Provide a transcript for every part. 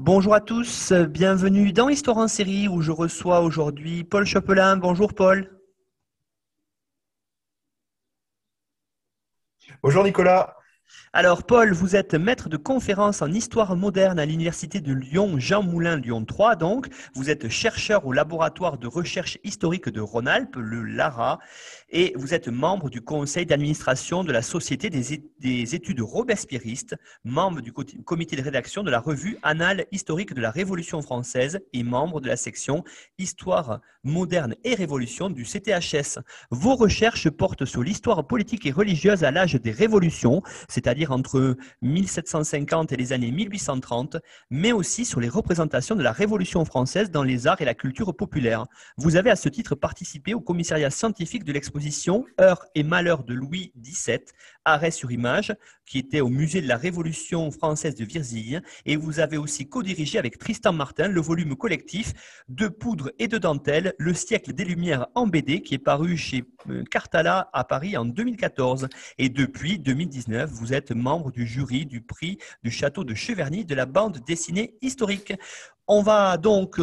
Bonjour à tous, bienvenue dans Histoire en série où je reçois aujourd'hui Paul Chopelin. Bonjour Paul. Bonjour Nicolas. Alors Paul, vous êtes maître de conférence en histoire moderne à l'université de Lyon, Jean Moulin, Lyon 3 donc. Vous êtes chercheur au laboratoire de recherche historique de Rhône-Alpes, le LARHRA, et vous êtes membre du conseil d'administration de la Société des études robespierristes, membre du comité de rédaction de la revue Annales historiques de la Révolution française et membre de la section Histoire moderne et révolution du CTHS. Vos recherches portent sur l'histoire politique et religieuse à l'âge des révolutions, c'est-à-dire entre 1750 et les années 1830, mais aussi sur les représentations de la Révolution française dans les arts et la culture populaire. Vous avez à ce titre participé au commissariat scientifique de l'exposition « Heures et malheurs de Louis XVII », arrêt sur image, qui était au musée de la Révolution française de Vizille, et vous avez aussi co-dirigé avec Tristan Martin le volume collectif « De poudre et de dentelle, le siècle des Lumières en BD » qui est paru chez Karthala à Paris en 2014. Et depuis 2019, vous êtes membre du jury du prix du Château de Cheverny de la bande dessinée historique. On va donc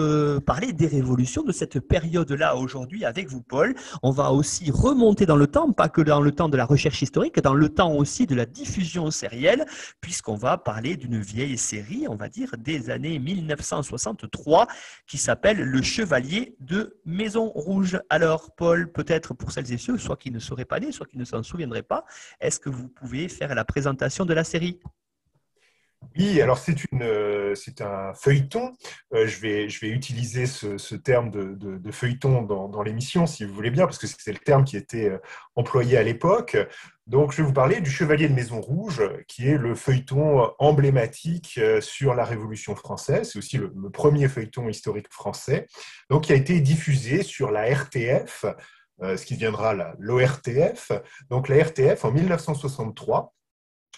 parler des révolutions de cette période-là aujourd'hui avec vous, Paul. On va aussi remonter dans le temps, pas que dans le temps de la recherche historique, dans le temps aussi de la diffusion sérielle, puisqu'on va parler d'une vieille série, on va dire, des années 1963, qui s'appelle Le Chevalier de Maison Rouge. Alors, Paul, peut-être pour celles et ceux, soit qui ne seraient pas nés, soit qui ne s'en souviendraient pas, est-ce que vous pouvez faire la présentation de la série ? Oui, alors c'est un feuilleton. Je vais utiliser ce terme de feuilleton dans l'émission, si vous voulez bien, parce que c'est le terme qui était employé à l'époque. Donc, je vais vous parler du Chevalier de Maison Rouge, qui est le feuilleton emblématique sur la Révolution française. C'est aussi le premier feuilleton historique français, donc qui a été diffusé sur la RTF, ce qui deviendra l'ORTF. Donc, la RTF en 1963.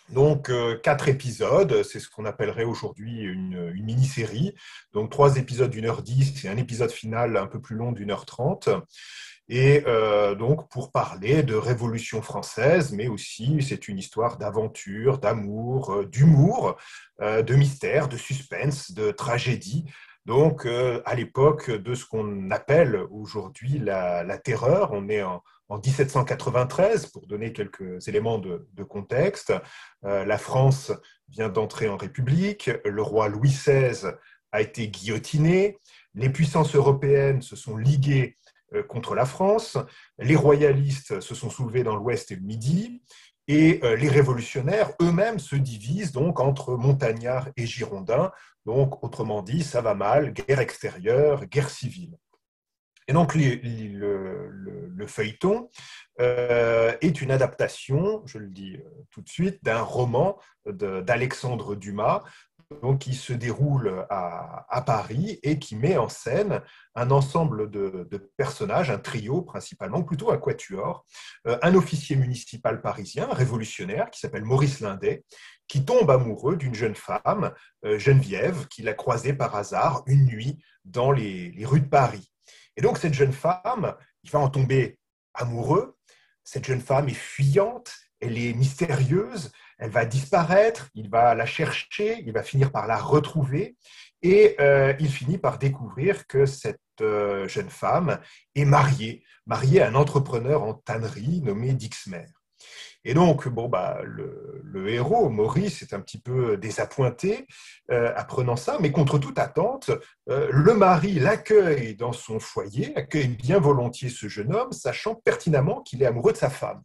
Donc, 4 épisodes, c'est ce qu'on appellerait aujourd'hui une mini-série. Donc, 3 épisodes d'1h10 et un épisode final un peu plus long d'1h30. Et donc, pour parler de Révolution française, mais aussi, c'est une histoire d'aventure, d'amour, d'humour, de mystère, de suspense, de tragédie. Donc, à l'époque de ce qu'on appelle aujourd'hui la terreur, on est en 1793, pour donner quelques éléments de contexte. La France vient d'entrer en République, le roi Louis XVI a été guillotiné, les puissances européennes se sont liguées contre la France, les royalistes se sont soulevés dans l'Ouest et le Midi, et les révolutionnaires eux-mêmes se divisent donc entre montagnards et girondins, donc autrement dit, ça va mal, guerre extérieure, guerre civile. Et donc, le feuilleton est une adaptation, je le dis tout de suite, d'un roman d'Alexandre Dumas, donc qui se déroule à Paris et qui met en scène un ensemble de personnages, un trio principalement, plutôt un quatuor, un officier municipal parisien, révolutionnaire, qui s'appelle Maurice Lindet, qui tombe amoureux d'une jeune femme, Geneviève, qu'il a croisée par hasard une nuit dans les rues de Paris. Et donc, cette jeune femme, il va en tomber amoureux. Cette jeune femme est fuyante, elle est mystérieuse, elle va disparaître, il va la chercher, il va finir par la retrouver. Et il finit par découvrir que cette jeune femme est mariée à un entrepreneur en tannerie nommé Dixmer. Et donc, le héros, Maurice, est un petit peu désappointé apprenant ça, mais contre toute attente, le mari l'accueille dans son foyer, accueille bien volontiers ce jeune homme, sachant pertinemment qu'il est amoureux de sa femme.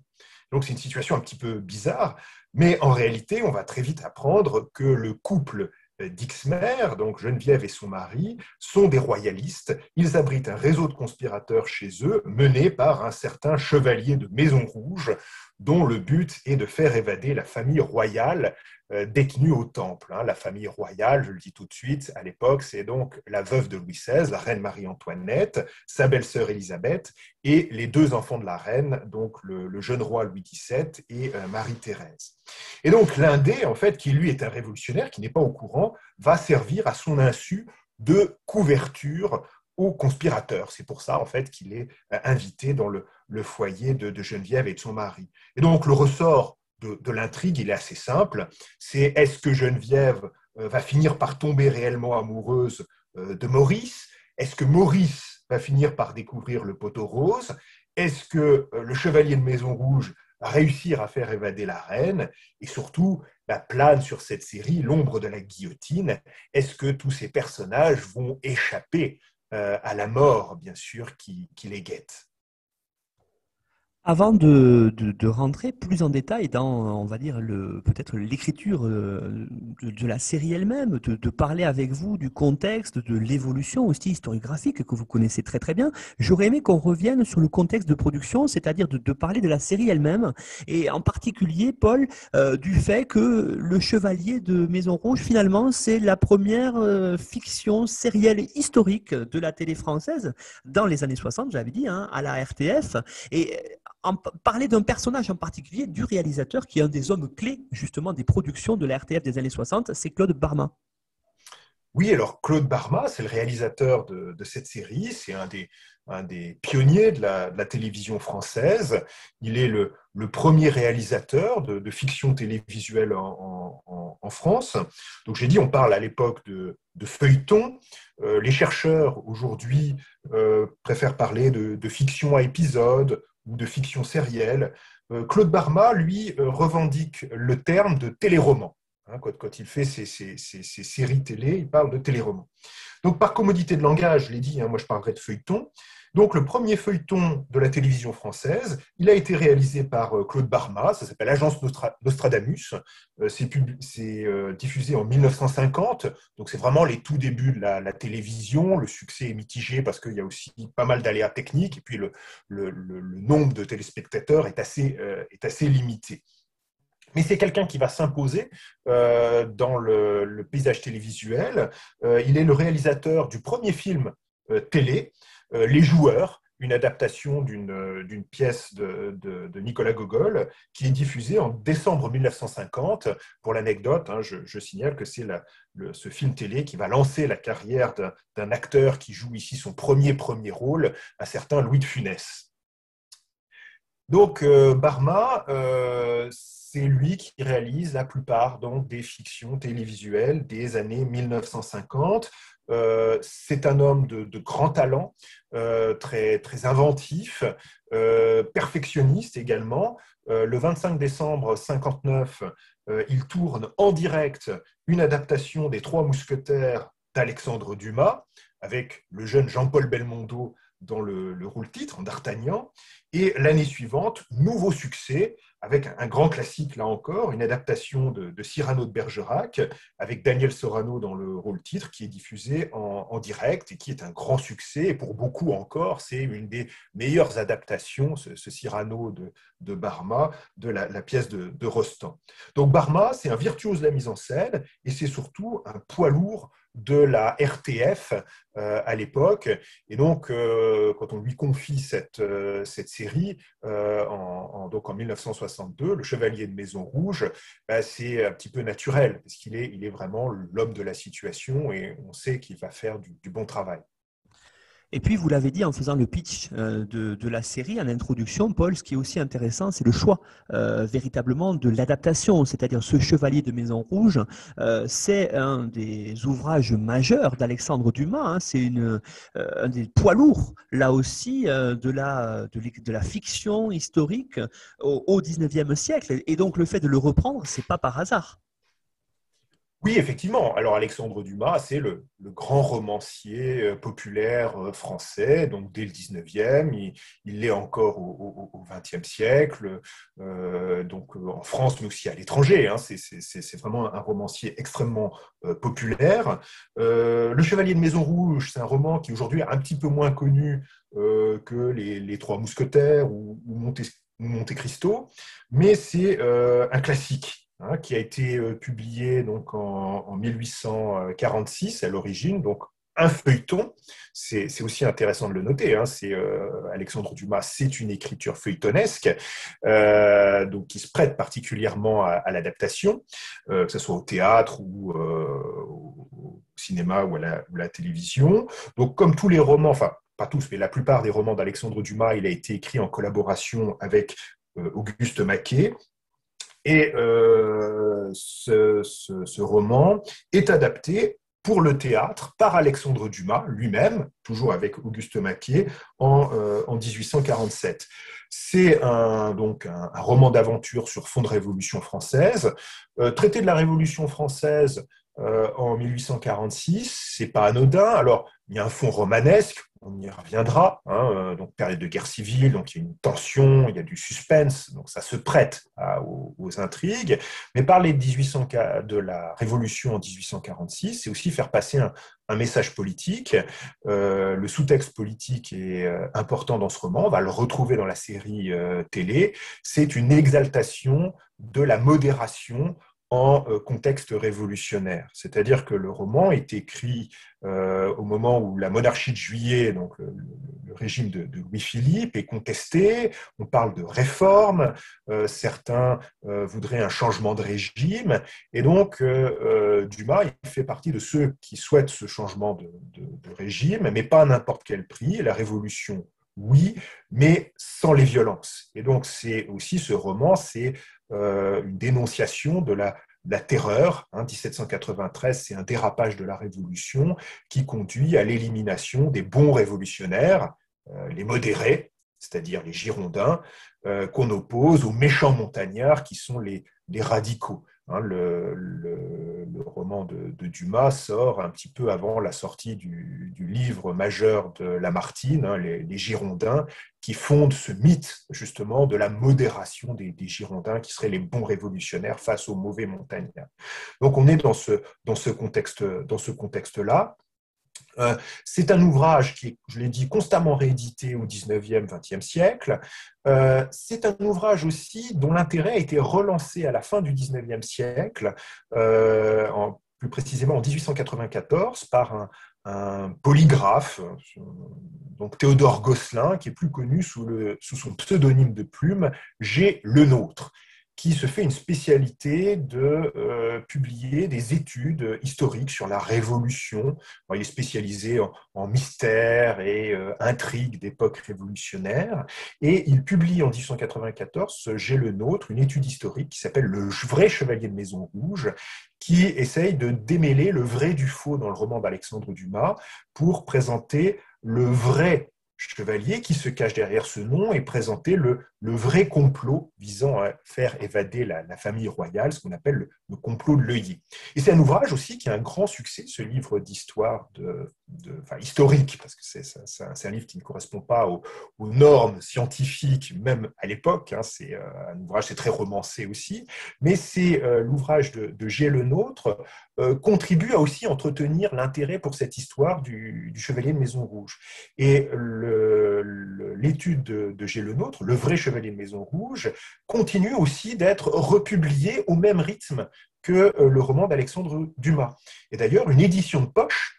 Donc, c'est une situation un petit peu bizarre, mais en réalité, on va très vite apprendre que le couple Dixmer, donc Geneviève et son mari, sont des royalistes. Ils abritent un réseau de conspirateurs chez eux, mené par un certain chevalier de Maison Rouge, dont le but est de faire évader la famille royale détenus au Temple. La famille royale, je le dis tout de suite, à l'époque, c'est donc la veuve de Louis XVI, la reine Marie-Antoinette, sa belle-sœur Élisabeth et les deux enfants de la reine, donc le jeune roi Louis XVII et Marie-Thérèse. Et donc Lindet, en fait, qui lui est un révolutionnaire, qui n'est pas au courant, va servir à son insu de couverture aux conspirateurs. C'est pour ça, en fait, qu'il est invité dans le foyer de Geneviève et de son mari. Et donc, le ressort de l'intrigue, il est assez simple. C'est: est-ce que Geneviève va finir par tomber réellement amoureuse de Maurice? Est-ce que Maurice va finir par découvrir le poteau rose? Est-ce que le chevalier de Maison Rouge va réussir à faire évader la reine? Et surtout, plane sur cette série l'ombre de la guillotine. Est-ce que tous ces personnages vont échapper à la mort, bien sûr, qui les guette? Avant de rentrer plus en détail dans, on va dire, peut-être l'écriture de la série elle-même, de parler avec vous du contexte, de l'évolution aussi historiographique que vous connaissez très très bien, j'aurais aimé qu'on revienne sur le contexte de production, c'est-à-dire de parler de la série elle-même, et en particulier, Paul, du fait que Le Chevalier de Maison Rouge, finalement, c'est la première fiction sérielle historique de la télé française, dans les années 60, j'avais dit, à la RTF, et parler d'un personnage en particulier du réalisateur qui est un des hommes clés justement des productions de la RTF des années 60, c'est Claude Barma. Oui, alors Claude Barma, c'est le réalisateur de cette série, c'est un des pionniers de la télévision française. Il est le premier réalisateur de fiction télévisuelle en France. Donc j'ai dit, on parle à l'époque de feuilleton. Les chercheurs aujourd'hui préfèrent parler de fiction à épisodes, ou de fiction sérielle. Claude Barma, lui, revendique le terme de téléroman. Quand il fait ses séries télé, il parle de téléroman. Donc, par commodité de langage, je l'ai dit, moi je parlerai de feuilleton. Donc, le premier feuilleton de la télévision française, il a été réalisé par Claude Barma, ça s'appelle Agence Nostradamus, c'est diffusé en 1950, donc c'est vraiment les tout débuts de la télévision, le succès est mitigé parce qu'il y a aussi pas mal d'aléas techniques, et puis le nombre de téléspectateurs est assez limité. Mais c'est quelqu'un qui va s'imposer dans le paysage télévisuel. Il est le réalisateur du premier film télé, Les Joueurs, une adaptation d'une pièce de Nicolas Gogol, qui est diffusée en décembre 1950. Pour l'anecdote, je signale que c'est ce film télé qui va lancer la carrière d'un acteur qui joue ici son premier rôle, un certain Louis de Funès. Donc, Barma, c'est lui qui réalise la plupart donc, des fictions télévisuelles des années 1950. C'est un homme de grand talent, très, très inventif, perfectionniste également. Le 25 décembre 1959, il tourne en direct une adaptation des Trois Mousquetaires d'Alexandre Dumas, avec le jeune Jean-Paul Belmondo dans le rôle-titre, en d'Artagnan. Et l'année suivante, nouveau succès, avec un grand classique, là encore, une adaptation de Cyrano de Bergerac, avec Daniel Sorano dans le rôle-titre, qui est diffusée en direct et qui est un grand succès. Et pour beaucoup encore, c'est une des meilleures adaptations, ce Cyrano de Barma, de la pièce de Rostand. Donc Barma, c'est un virtuose de la mise en scène et c'est surtout un poids lourd de la RTF à l'époque. Et donc, quand on lui confie cette série, en 1962, Le Chevalier de Maison Rouge, c'est un petit peu naturel, parce qu'il est vraiment l'homme de la situation et on sait qu'il va faire du bon travail. Et puis, vous l'avez dit en faisant le pitch de la série, en introduction, Paul, ce qui est aussi intéressant, c'est le choix véritablement de l'adaptation, c'est-à-dire ce Chevalier de Maison Rouge, c'est un des ouvrages majeurs d'Alexandre Dumas, c'est un des poids lourds, là aussi, de la fiction historique au XIXe siècle. Et donc, le fait de le reprendre, ce n'est pas par hasard. Oui, effectivement. Alors, Alexandre Dumas, c'est le grand romancier populaire français, donc dès le 19e, il l'est encore au 20e siècle, donc en France, mais aussi à l'étranger. C'est vraiment un romancier extrêmement populaire. Le Chevalier de Maison Rouge, c'est un roman qui aujourd'hui est un petit peu moins connu que les Trois Mousquetaires ou Monte Cristo, mais c'est un classique. hein, qui a été publié donc, en 1846 à l'origine, donc un feuilleton, c'est aussi intéressant de le noter, hein, Alexandre Dumas, c'est une écriture feuilletonesque donc qui se prête particulièrement à l'adaptation, que ce soit au théâtre ou au cinéma ou à la télévision. Donc comme tous les romans, enfin pas tous, mais la plupart des romans d'Alexandre Dumas, il a été écrit en collaboration avec Auguste Maquet. Et ce roman est adapté pour le théâtre par Alexandre Dumas lui-même, toujours avec Auguste Maquet, en 1847. C'est donc un roman d'aventure sur fond de Révolution française. Traité de la Révolution française en 1846, c'est pas anodin. Alors, il y a un fond romanesque, on y reviendra, hein, donc période de guerre civile, donc il y a une tension, il y a du suspense, donc ça se prête aux intrigues. Mais parler de la Révolution en 1846, c'est aussi faire passer un message politique. Le sous-texte politique est important dans ce roman, on va le retrouver dans la série télé. C'est une exaltation de la modération en contexte révolutionnaire. C'est-à-dire que le roman est écrit au moment où la monarchie de Juillet, donc le régime de Louis-Philippe, est contesté. On parle de réforme, certains voudraient un changement de régime, et donc Dumas il fait partie de ceux qui souhaitent ce changement de régime, mais pas à n'importe quel prix. La révolution, oui, mais sans les violences. Et donc c'est aussi ce roman, c'est une dénonciation de la terreur. Hein, 1793, c'est un dérapage de la Révolution qui conduit à l'élimination des bons révolutionnaires, les modérés, c'est-à-dire les Girondins, qu'on oppose aux méchants montagnards qui sont les radicaux. Hein, le roman de Dumas sort un petit peu avant la sortie du livre majeur de Lamartine, hein, les Girondins, qui fondent ce mythe justement de la modération des Girondins qui seraient les bons révolutionnaires face aux mauvais montagnards. Donc on est dans ce contexte-là. C'est un ouvrage qui est, je l'ai dit, constamment réédité au 19e, 20e siècle. C'est un ouvrage aussi dont l'intérêt a été relancé à la fin du 19e siècle, plus précisément en 1894, par un polygraphe, donc Théodore Gosselin, qui est plus connu sous son pseudonyme de plume, G. Lenotre, qui se fait une spécialité de publier des études historiques sur la Révolution. Alors, il est spécialisé en mystères et intrigues d'époque révolutionnaire. Et il publie en 1894, G. Lenotre, une étude historique qui s'appelle « Le vrai chevalier de Maison Rouge », qui essaye de démêler le vrai du faux dans le roman d'Alexandre Dumas pour présenter le vrai chevalier qui se cache derrière ce nom et présenter le vrai complot visant à faire évader la famille royale, ce qu'on appelle le complot de l'œillet. Et c'est un ouvrage aussi qui a un grand succès, ce livre d'histoire historique, parce que c'est un livre qui ne correspond pas aux normes scientifiques, même à l'époque, hein, c'est un ouvrage, c'est très romancé aussi, mais c'est l'ouvrage de G. Lenotre contribue à aussi entretenir l'intérêt pour cette histoire du chevalier de Maison Rouge. Et l'étude de G. Lenotre, Le vrai chevalier de Maison Rouge, continue aussi d'être republiée au même rythme que le roman d'Alexandre Dumas. Et d'ailleurs, une édition de poche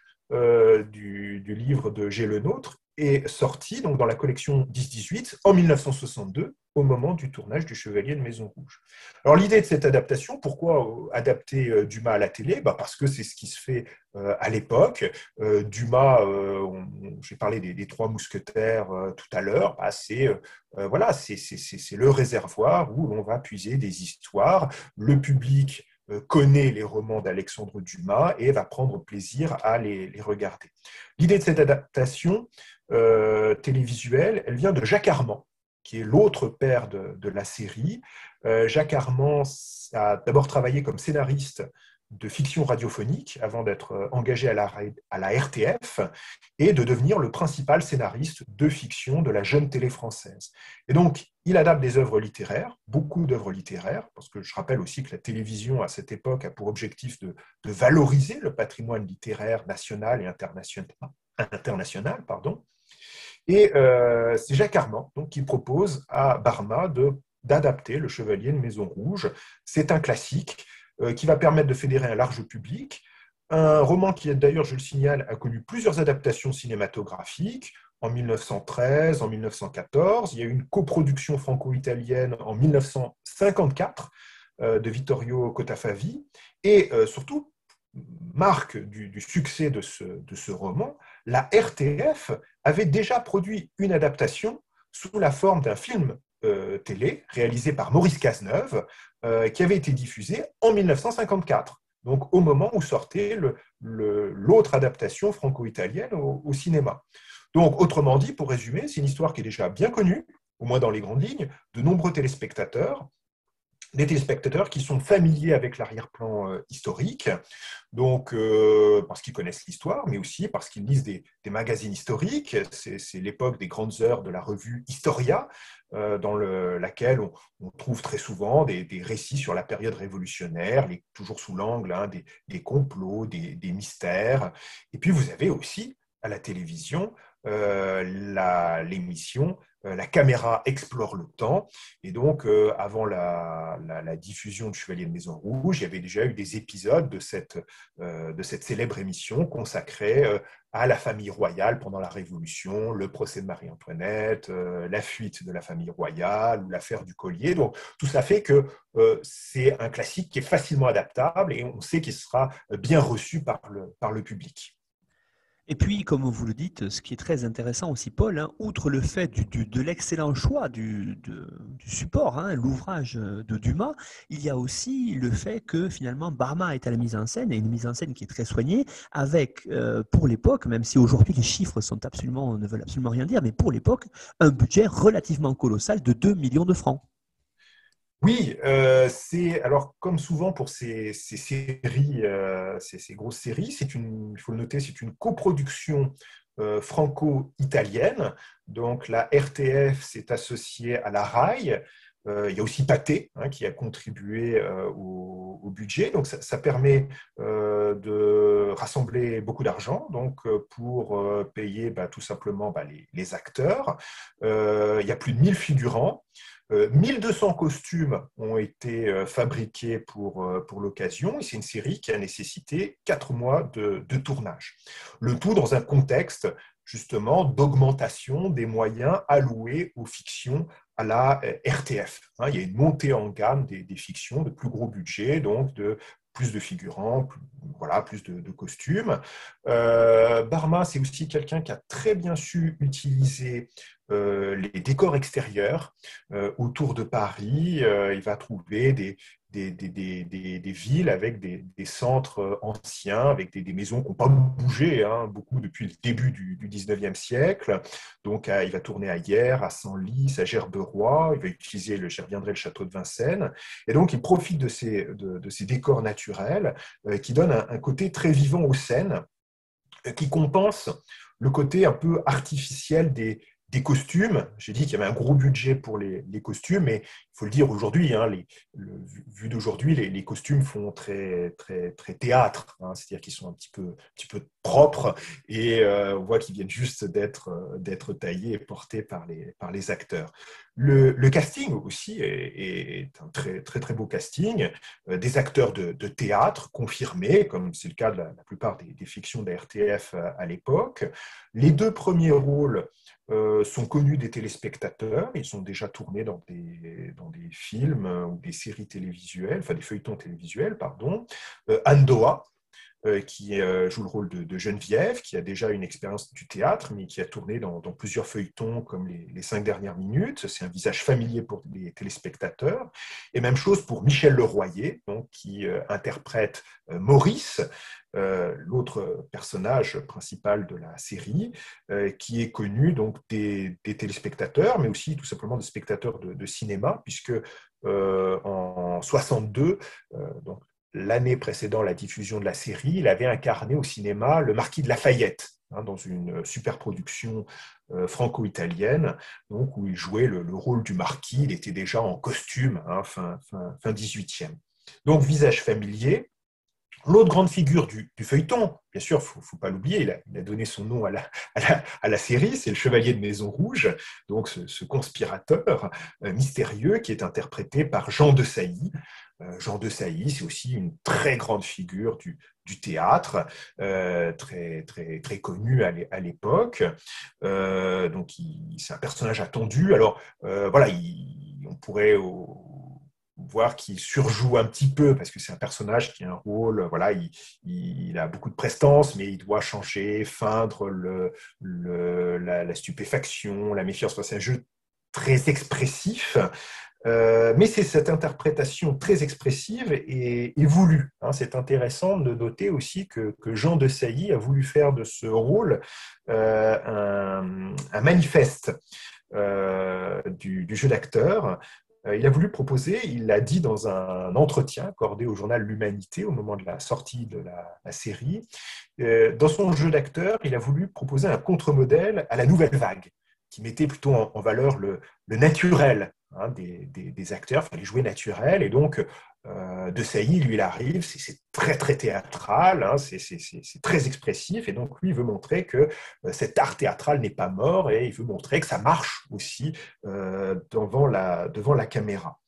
du livre de G. Lenotre est sortie donc, dans la collection 10-18 en 1962, au moment du tournage du Chevalier de Maison Rouge. Alors l'idée de cette adaptation, pourquoi adapter Dumas à la télé? Parce que c'est ce qui se fait à l'époque. Dumas, j'ai parlé des Trois Mousquetaires tout à l'heure, c'est le réservoir où l'on va puiser des histoires. Le public connaît les romans d'Alexandre Dumas et va prendre plaisir à les regarder. L'idée de cette adaptation télévisuelle, elle vient de Jacques Armand, qui est l'autre père de la série. Jacques Armand a d'abord travaillé comme scénariste de fiction radiophonique avant d'être engagé à la RTF et de devenir le principal scénariste de fiction de la jeune télé française. Et donc, il adapte des œuvres littéraires, beaucoup d'œuvres littéraires, parce que je rappelle aussi que la télévision à cette époque a pour objectif de valoriser le patrimoine littéraire national et international. Et c'est Jacques Armand donc, qui propose à Barma de d'adapter Le Chevalier de Maison Rouge. C'est un classique qui va permettre de fédérer un large public. Un roman qui, d'ailleurs, je le signale, a connu plusieurs adaptations cinématographiques. En 1913, en 1914, il y a eu une coproduction franco-italienne en 1954 de Vittorio Cotafavi. Et surtout, marque du succès de ce roman, la RTF avait déjà produit une adaptation sous la forme d'un film télé réalisé par Maurice Cazeneuve qui avait été diffusé en 1954, donc au moment où sortait l'autre adaptation franco-italienne au cinéma. Donc, autrement dit, pour résumer, c'est une histoire qui est déjà bien connue, au moins dans les grandes lignes, de nombreux téléspectateurs, des téléspectateurs qui sont familiers avec l'arrière-plan historique, donc parce qu'ils connaissent l'histoire, mais aussi parce qu'ils lisent des magazines historiques. C'est l'époque des grandes heures de la revue Historia, dans laquelle on trouve très souvent des récits sur la période révolutionnaire, toujours sous l'angle des complots, des mystères. Et puis vous avez aussi, à la télévision, l'émission La caméra explore le temps. Et donc, avant la diffusion du Chevalier de Maison Rouge, il y avait déjà eu des épisodes de cette célèbre émission consacrée à la famille royale pendant la Révolution, le procès de Marie-Antoinette, la fuite de la famille royale, ou l'affaire du collier. Donc, tout ça fait que c'est un classique qui est facilement adaptable et on sait qu'il sera bien reçu par le public. Et puis, comme vous le dites, ce qui est très intéressant aussi, Paul, hein, outre le fait de l'excellent choix du support, hein, l'ouvrage de Dumas, il y a aussi le fait que finalement Barma est à la mise en scène, et une mise en scène qui est très soignée, avec, pour l'époque, même si aujourd'hui les chiffres sont absolument, ne veulent absolument rien dire, mais pour l'époque, un budget relativement colossal de 2 millions de francs. Oui, alors comme souvent pour ces séries, ces grosses séries, il faut le noter, c'est une coproduction franco-italienne. Donc la RTF s'est associée à la RAI. Il y a aussi Pathé, hein, qui a contribué au budget. Donc ça permet de rassembler beaucoup d'argent pour payer tout simplement les acteurs. Il y a plus de 1000 figurants. 1200 costumes ont été fabriqués pour l'occasion et c'est une série qui a nécessité 4 mois de tournage. Le tout dans un contexte justement d'augmentation des moyens alloués aux fictions à la RTF. Il y a une montée en gamme des fictions de plus gros budget, donc de plus de figurants, plus de costumes. Barma, c'est aussi quelqu'un qui a très bien su utiliser les décors extérieurs autour de Paris. Il va trouver des villes avec des centres anciens, avec des maisons qui n'ont pas bougé beaucoup depuis le début du 19e siècle. Donc, il va tourner à Hyères, à Senlis, à Gerberoy. Il va utiliser, j'y reviendrai, le château de Vincennes. Et donc, il profite de ces décors naturels qui donnent un côté très vivant aux scènes, qui compense le côté un peu artificiel des costumes. J'ai dit qu'il y avait un gros budget pour les costumes, mais il faut le dire aujourd'hui, vu d'aujourd'hui, les costumes font très, très, très théâtre, c'est-à-dire qu'ils sont un petit peu propres et on voit qu'ils viennent juste d'être taillés et portés par les acteurs. Le casting aussi est un très, très, très beau casting, des acteurs de théâtre confirmés, comme c'est le cas de la plupart des fictions de la RTF à l'époque. Les 2 premiers rôles sont connus des téléspectateurs, ils ont déjà tourné dans des films ou des séries télévisuelles, enfin des feuilletons télévisuels, pardon. Anne Doat, qui joue le rôle de Geneviève, qui a déjà une expérience du théâtre, mais qui a tourné dans plusieurs feuilletons comme les 5 dernières minutes. C'est un visage familier pour les téléspectateurs. Et même chose pour Michel Le Royer, qui interprète Maurice, l'autre personnage principal de la série, qui est connu des téléspectateurs, mais aussi tout simplement des spectateurs de cinéma, puisque en 1962, l'année précédant la diffusion de la série, il avait incarné au cinéma le marquis de Lafayette, dans une superproduction franco-italienne, où il jouait le rôle du marquis. Il était déjà en costume, fin 18e. Donc, visage familier, L'autre grande figure du feuilleton, bien sûr, il ne faut pas l'oublier, il a donné son nom à la série, c'est le Chevalier de Maison Rouge, donc ce conspirateur mystérieux qui est interprété par Jean Desailly. Jean Desailly, c'est aussi une très grande figure du théâtre, très connu à l'époque. Donc, c'est un personnage attendu. Alors, voilà, on pourrait voir qu'il surjoue un petit peu, parce que c'est un personnage qui a un rôle, voilà, il a beaucoup de prestance, mais il doit changer, feindre la stupéfaction, la méfiance. C'est un jeu très expressif, mais c'est cette interprétation très expressive et voulue. Hein. C'est intéressant de noter aussi que Jean Desailly a voulu faire de ce rôle un manifeste du jeu d'acteur. Il a voulu proposer, il l'a dit dans un entretien accordé au journal L'Humanité au moment de la sortie de la série, dans son jeu d'acteur, il a voulu proposer un contre-modèle à la nouvelle vague, qui mettait plutôt en valeur le naturel hein, des acteurs, enfin, les jouets naturels, et donc Desailly, lui, il arrive, c'est très théâtral, hein, c'est très expressif, et donc lui, il veut montrer que cet art théâtral n'est pas mort, et il veut montrer que ça marche aussi devant la caméra.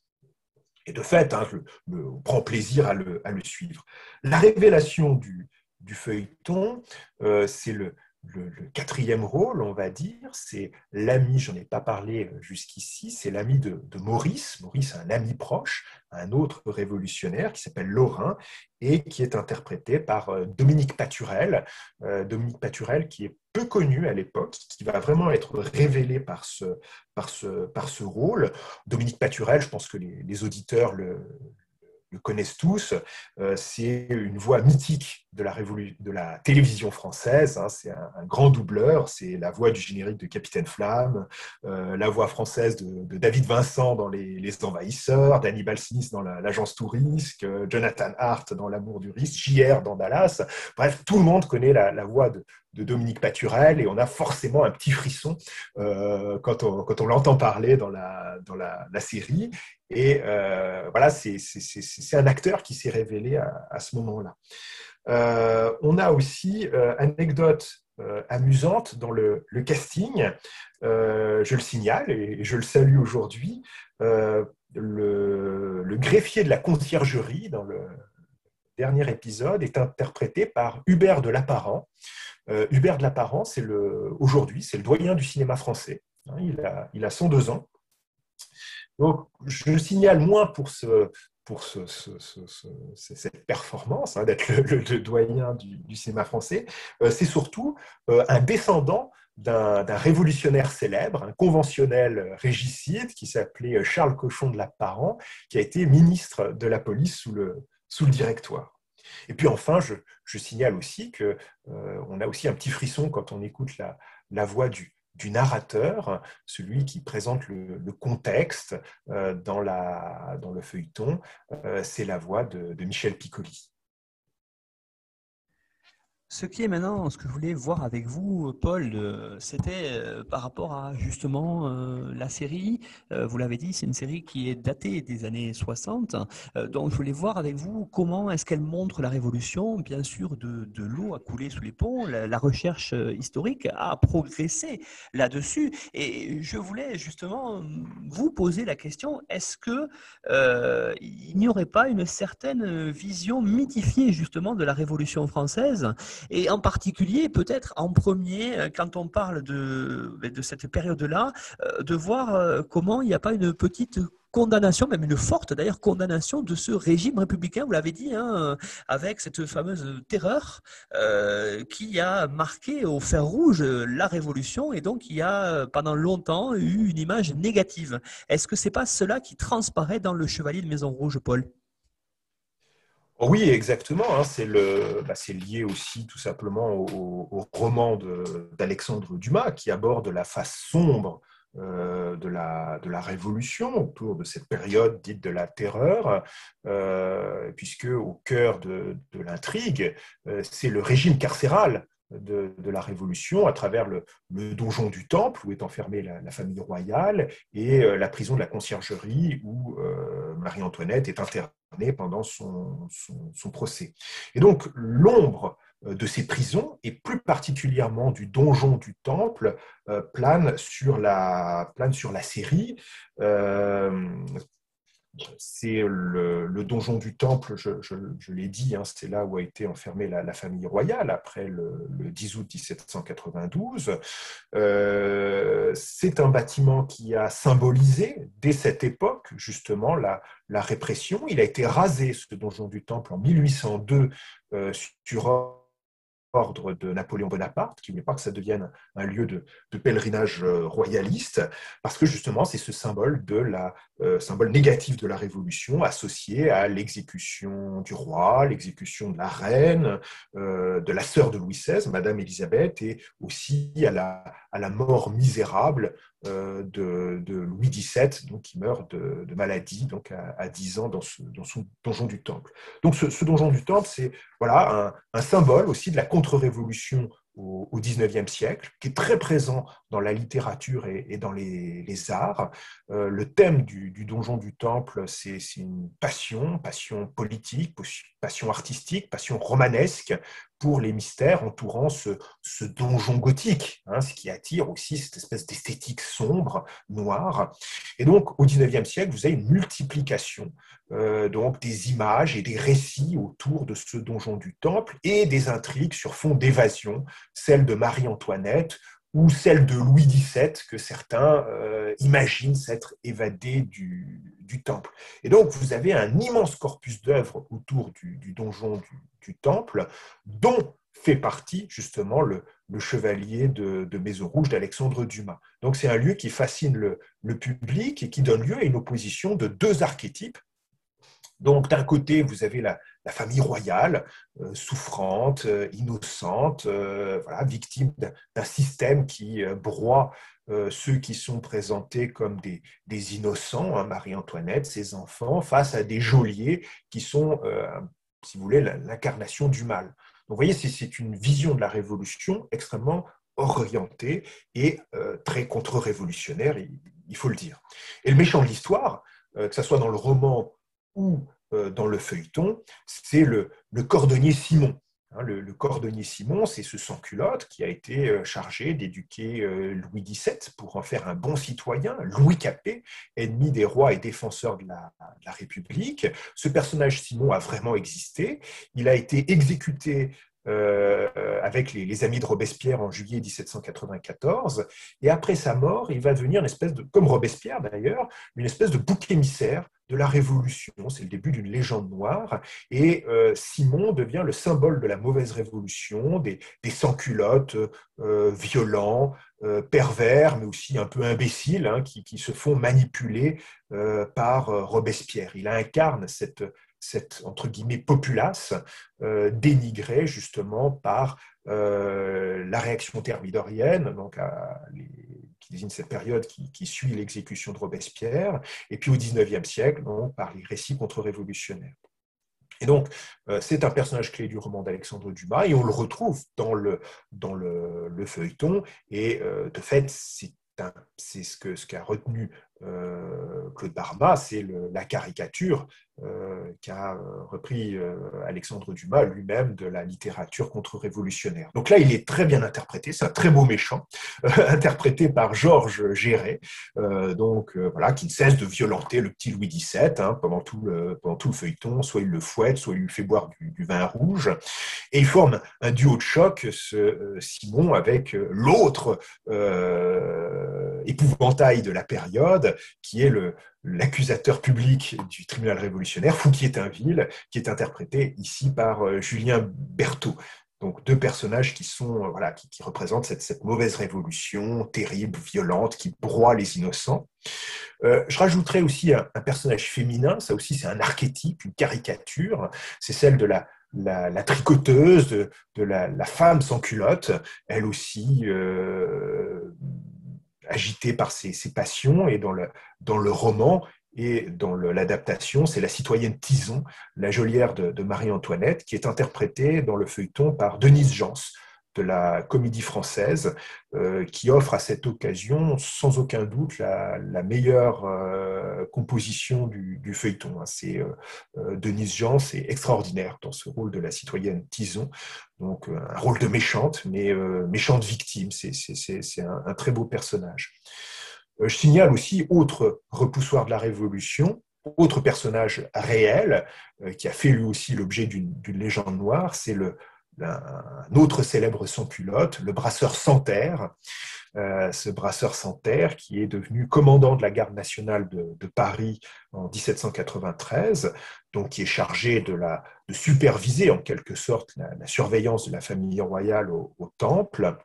Et de fait, hein, on prend plaisir à le suivre. La révélation du feuilleton, c'est le quatrième rôle, on va dire, c'est l'ami, j'en ai pas parlé jusqu'ici, c'est l'ami de Maurice. Maurice a un ami proche, un autre révolutionnaire qui s'appelle Lorrain et qui est interprété par Dominique Paturel. Dominique Paturel qui est peu connu à l'époque, qui va vraiment être révélé par ce rôle. Dominique Paturel, je pense que les auditeurs le connaissent tous, c'est une voix mythique de la télévision française, hein, c'est un grand doubleur, c'est la voix du générique de Capitaine Flamme, la voix française de David Vincent dans Les Envahisseurs, d'Hannibal Smith dans l'Agence Tourisque, Jonathan Hart dans L'Amour du risque, J.R. dans Dallas, bref, tout le monde connaît la voix de Dominique Paturel et on a forcément un petit frisson quand on l'entend parler dans la série. Et voilà, c'est un acteur qui s'est révélé à ce moment-là. On a aussi anecdote amusante dans le casting. Je le signale et je le salue aujourd'hui. Le greffier de la conciergerie dans le dernier épisode est interprété par Hubert de Lapparent. Hubert de Lapparent, aujourd'hui, c'est le doyen du cinéma français. Hein, il a 102 ans. Donc, je le signale moins pour cette performance, hein, d'être le doyen du cinéma français. C'est surtout un descendant d'un révolutionnaire célèbre, un conventionnel régicide qui s'appelait Charles Cochon de Lapparent, qui a été ministre de la police sous le Directoire. Et puis enfin, je signale aussi qu'on a aussi un petit frisson quand on écoute la voix du narrateur, celui qui présente le contexte dans le feuilleton, c'est la voix de Michel Piccoli. Ce que je voulais voir avec vous, Paul, c'était par rapport à justement la série. Vous l'avez dit, c'est une série qui est datée des années 60. Donc, je voulais voir avec vous comment est-ce qu'elle montre la révolution. Bien sûr, de l'eau a coulé sous les ponts. La recherche historique a progressé là-dessus. Et je voulais justement vous poser la question, est-ce qu'il n'y aurait pas une certaine vision mythifiée justement de la Révolution française ? Et en particulier, peut-être en premier, quand on parle de cette période-là, de voir comment il n'y a pas une petite condamnation, même une forte d'ailleurs condamnation de ce régime républicain, vous l'avez dit, hein, avec cette fameuse terreur qui a marqué au fer rouge la Révolution et donc qui a pendant longtemps eu une image négative. Est-ce que ce n'est pas cela qui transparaît dans Le Chevalier de Maison Rouge, Paul ? Oui, exactement. C'est lié aussi tout simplement au roman d'Alexandre Dumas qui aborde la face sombre de la Révolution autour de cette période dite de la terreur, puisque au cœur de l'intrigue, c'est le régime carcéral de la Révolution à travers le donjon du Temple où est enfermée la famille royale et la prison de la conciergerie où Marie-Antoinette est internée années pendant son procès. Et donc, l'ombre de ces prisons, et plus particulièrement du donjon du Temple, plane sur la série. C'est le donjon du Temple, je l'ai dit, hein, c'est là où a été enfermée la famille royale après le 10 août 1792. C'est un bâtiment qui a symbolisé, dès cette époque, justement, la répression. Il a été rasé, ce donjon du Temple, en 1802, sur ordre de Napoléon Bonaparte, qui ne voulait pas que ça devienne un lieu de pèlerinage royaliste, parce que justement c'est ce symbole symbole négatif de la Révolution associé à l'exécution du roi, l'exécution de la reine, de la sœur de Louis XVI, Madame Élisabeth, et aussi à la mort misérable de Louis XVII, donc, qui meurt de maladie, donc à 10 ans dans son donjon du Temple. Donc ce donjon du Temple, c'est voilà, un symbole aussi de la contre-révolution au XIXe siècle, qui est très présent dans la littérature et dans les arts. Le thème du donjon du Temple, c'est une passion politique, passion artistique, passion romanesque pour les mystères entourant ce donjon gothique, hein, ce qui attire aussi cette espèce d'esthétique sombre, noire. Et donc, au XIXe siècle, vous avez une multiplication donc des images et des récits autour de ce donjon du Temple et des intrigues sur fond d'évasion, celle de Marie-Antoinette ou celle de Louis XVII, que certains imaginent s'être évadés du Temple. Et donc, vous avez un immense corpus d'œuvres autour du donjon du Temple, dont fait partie justement le Chevalier de Maison Rouge d'Alexandre Dumas. Donc, c'est un lieu qui fascine le public et qui donne lieu à une opposition de deux archétypes. Donc, d'un côté, vous avez la famille royale, souffrante, innocente, voilà, victime d'un système qui broie ceux qui sont présentés comme des innocents, hein, Marie-Antoinette, ses enfants, face à des geôliers qui sont, si vous voulez, l'incarnation du mal. Donc, vous voyez, c'est une vision de la Révolution extrêmement orientée et très contre-révolutionnaire, il faut le dire. Et le méchant de l'histoire, que ce soit dans le roman ou dans le feuilleton, c'est le cordonnier Simon. Le cordonnier Simon, c'est ce sans-culotte qui a été chargé d'éduquer Louis XVII pour en faire un bon citoyen, Louis Capet, ennemi des rois et défenseur de la République. Ce personnage Simon a vraiment existé. Il a été exécuté avec les amis de Robespierre en juillet 1794. Et après sa mort, il va devenir une espèce de, comme Robespierre d'ailleurs, une espèce de bouc émissaire de la Révolution. C'est le début d'une légende noire. Et Simon devient le symbole de la mauvaise Révolution, des sans-culottes violents, pervers, mais aussi un peu imbéciles, hein, qui se font manipuler par Robespierre. Il incarne cette entre guillemets populace dénigrée justement par la réaction thermidorienne, donc qui désigne cette période qui suit l'exécution de Robespierre, et puis au XIXe siècle, donc, par les récits contre-révolutionnaires. Et donc, c'est un personnage clé du roman d'Alexandre Dumas, et on le retrouve dans le feuilleton, et de fait, c'est ce qu'a retenu Claude Barma, c'est la caricature qu'a repris Alexandre Dumas lui-même de la littérature contre-révolutionnaire. Donc là, il est très bien interprété, c'est un très beau méchant, interprété par Georges Géret, voilà, qui ne cesse de violenter le petit Louis XVII, hein, pendant tout le feuilleton. Soit il le fouette, soit il lui fait boire du vin rouge, et il forme un duo de choc, ce Simon, avec l'autre épouvantail de la période, qui est l'accusateur public du tribunal révolutionnaire, Fouquier-Tinville, qui est interprété ici par Julien Berthaud. Donc deux personnages qui sont, voilà, qui représentent cette mauvaise révolution terrible, violente, qui broie les innocents. Je rajouterai aussi un personnage féminin, ça aussi c'est un archétype, une caricature, c'est celle de la tricoteuse, de la femme sans culotte, elle aussi agité par ses passions, et dans le roman et dans l'adaptation, c'est la citoyenne Tison, la geôlière de Marie-Antoinette, qui est interprétée dans le feuilleton par Denise Jans, de la comédie française, qui offre à cette occasion sans aucun doute la meilleure composition du feuilleton. C'est Denise Jean, c'est extraordinaire dans ce rôle de la citoyenne Tison, donc un rôle de méchante, mais méchante victime, c'est un très beau personnage. Je signale aussi, autre repoussoir de la Révolution, autre personnage réel, qui a fait lui aussi l'objet d'une légende noire, c'est un autre célèbre sans-culotte, le brasseur Santerre, ce brasseur Santerre qui est devenu commandant de la garde nationale de Paris en 1793, donc qui est chargé de superviser en quelque sorte la surveillance de la famille royale au Temple.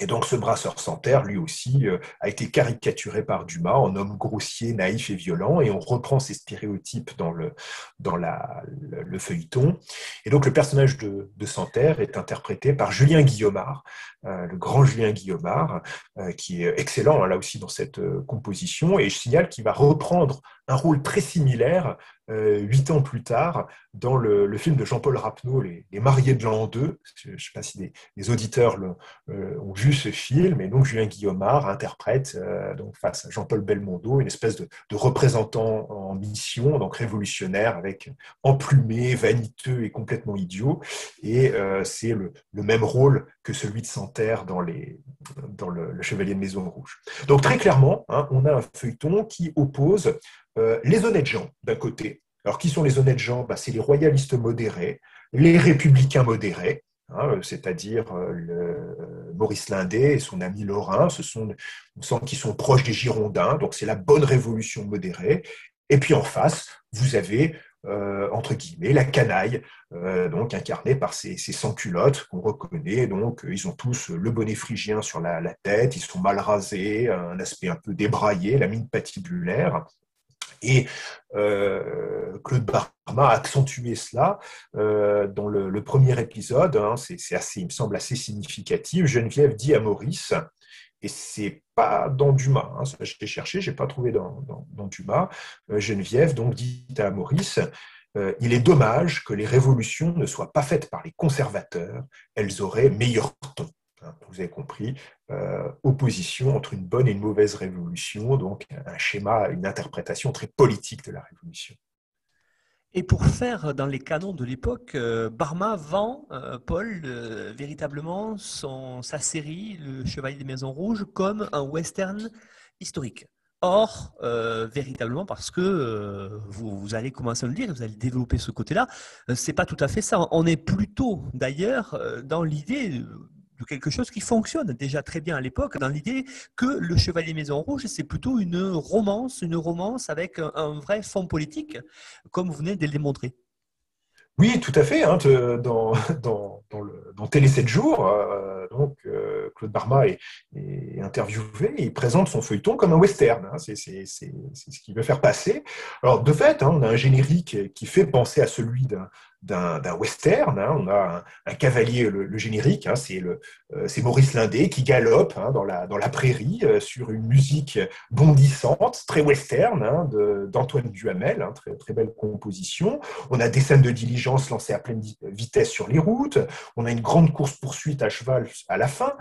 Et donc ce brasseur Santerre, lui aussi, a été caricaturé par Dumas en homme grossier, naïf et violent, et on reprend ces stéréotypes dans le feuilleton. Et donc le personnage de Santerre est interprété par Julien Guillaumard, le grand Julien Guillaumard, qui est excellent là aussi dans cette composition, et je signale qu'il va reprendre un rôle très similaire 8 ans plus tard dans le film de Jean-Paul Rapneau, Les Mariés de l'an 2. Je ne sais pas si les auditeurs ont vu ce film, et donc Julien Guillaumard interprète donc face à Jean-Paul Belmondo une espèce de représentant en mission, donc révolutionnaire, avec emplumé, vaniteux et complètement idiot, et c'est le même rôle que celui de Santerre dans le Chevalier de Maison Rouge. Donc très clairement, on a un feuilleton qui oppose les honnêtes gens, d'un côté. Alors, qui sont les honnêtes gens? C'est les royalistes modérés, les républicains modérés, c'est-à-dire Maurice Lindet et son ami Lorrain, on sent qu'ils sont proches des Girondins, donc c'est la bonne révolution modérée. Et puis en face, vous avez, entre guillemets, la canaille, donc incarnée par ces sans-culottes qu'on reconnaît. Donc, ils ont tous le bonnet phrygien sur la tête, ils sont mal rasés, un aspect un peu débraillé, la mine patibulaire. Et Claude Barma a accentué cela dans le premier épisode, c'est assez, il me semble, assez significatif. Geneviève dit à Maurice, et c'est pas dans Dumas, ça j'ai cherché, j'ai pas trouvé dans Dumas, Geneviève donc dit à Maurice, il est dommage que les révolutions ne soient pas faites par les conservateurs, elles auraient meilleur ton. Vous avez compris, opposition entre une bonne et une mauvaise révolution, donc un schéma, une interprétation très politique de la révolution. Et pour faire dans les canons de l'époque, Barma vend, Paul, véritablement sa série, Le Chevalier des Maisons Rouges, comme un western historique. Or, véritablement, parce que vous allez commencer à le dire, vous allez développer ce côté-là, c'est pas tout à fait ça. On est plutôt, d'ailleurs, dans l'idée de quelque chose qui fonctionne déjà très bien à l'époque, dans l'idée que Le Chevalier Maison Rouge, c'est plutôt une romance avec un vrai fond politique, comme vous venez de le démontrer. Oui, tout à fait. Dans Télé 7 jours, Claude Barma est interviewé et il présente son feuilleton comme un western. C'est ce qu'il veut faire passer. Alors, de fait, on a un générique qui fait penser à celui d'un western, on a un cavalier, le générique, c'est Maurice Lindet qui galope dans la prairie sur une musique bondissante, très western, d'Antoine Duhamel, très, très belle composition. On a des scènes de diligence lancées à pleine vitesse sur les routes, on a une grande course-poursuite à cheval à la fin,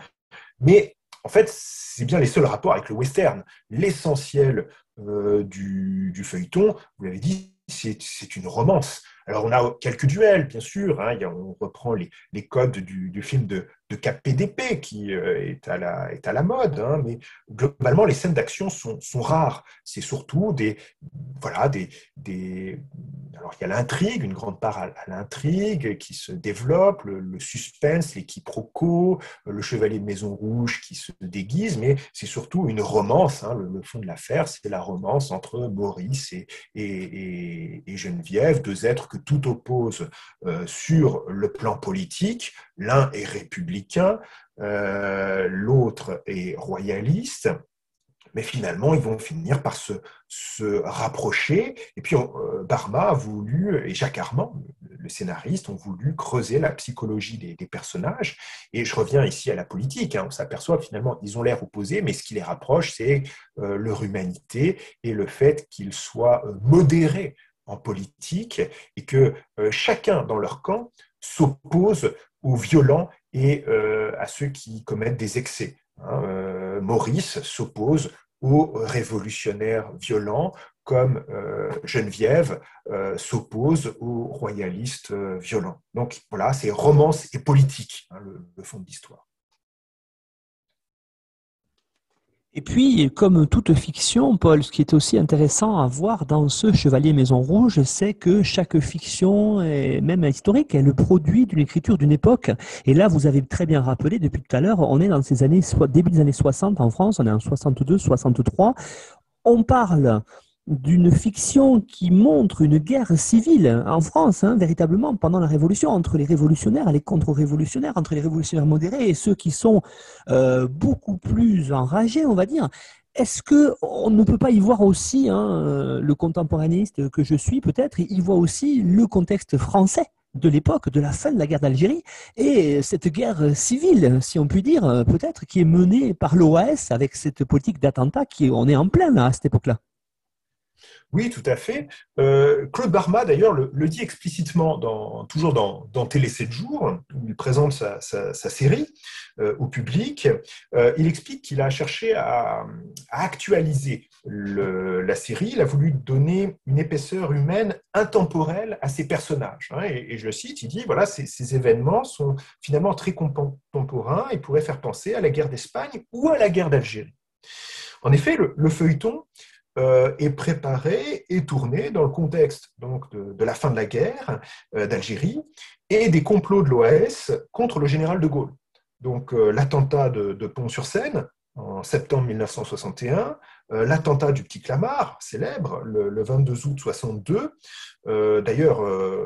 mais en fait, c'est bien les seuls rapports avec le western. L'essentiel du feuilleton, vous l'avez dit, c'est une romance. Alors, on a quelques duels, bien sûr. On reprend les codes du film de KPDP qui est à la mode. Mais globalement, les scènes d'action sont rares. C'est surtout des... Alors, il y a l'intrigue, une grande part à l'intrigue qui se développe, le suspense, les quiproquos, le chevalier de Maison Rouge qui se déguise, mais c'est surtout une romance. Le fond de l'affaire, c'est la romance entre Maurice et Geneviève, deux êtres que tout oppose sur le plan politique. L'un est républicain, l'autre est royaliste. Mais finalement, ils vont finir par se rapprocher. Et puis, Barma a voulu, et Jacques Armand, le scénariste, ont voulu creuser la psychologie des personnages. Et je reviens ici à la politique. On s'aperçoit finalement, ils ont l'air opposés, mais ce qui les rapproche, c'est leur humanité et le fait qu'ils soient modérés en politique et que chacun dans leur camp s'oppose aux violents et à ceux qui commettent des excès. Maurice s'oppose aux révolutionnaires violents, comme Geneviève s'oppose aux royalistes violents. Donc voilà, c'est romance et politique, le fond de l'histoire. Et puis, comme toute fiction, Paul, ce qui est aussi intéressant à voir dans ce Chevalier Maison Rouge, c'est que chaque fiction, même historique, est le produit d'une écriture d'une époque. Et là, vous avez très bien rappelé depuis tout à l'heure, on est dans ces années, début des années 60 en France, on est en 62, 63. On parle d'une fiction qui montre une guerre civile en France, hein, véritablement, pendant la Révolution, entre les révolutionnaires et les contre-révolutionnaires, entre les révolutionnaires modérés et ceux qui sont beaucoup plus enragés, on va dire. Est-ce qu'on ne peut pas y voir aussi, hein, le contemporaniste que je suis peut-être, y voit aussi le contexte français de l'époque, de la fin de la guerre d'Algérie, et cette guerre civile, si on peut dire, peut-être, qui est menée par l'OAS avec cette politique d'attentat on est en plein là, à cette époque-là. Oui, tout à fait. Claude Barma, d'ailleurs, le dit explicitement, toujours dans Télé 7 jours, où il présente sa série au public. Il explique qu'il a cherché à actualiser la série. Il a voulu donner une épaisseur humaine intemporelle à ses personnages. Hein, et je le cite, il dit, voilà, ces événements sont finalement très contemporains et pourraient faire penser à la guerre d'Espagne ou à la guerre d'Algérie. En effet, le feuilleton est préparé et tourné dans le contexte donc, de la fin de la guerre d'Algérie et des complots de l'OAS contre le général de Gaulle. Donc l'attentat de Pont-sur-Seine en septembre 1961, l'attentat du Petit Clamart, célèbre, le 22 août 62. D'ailleurs,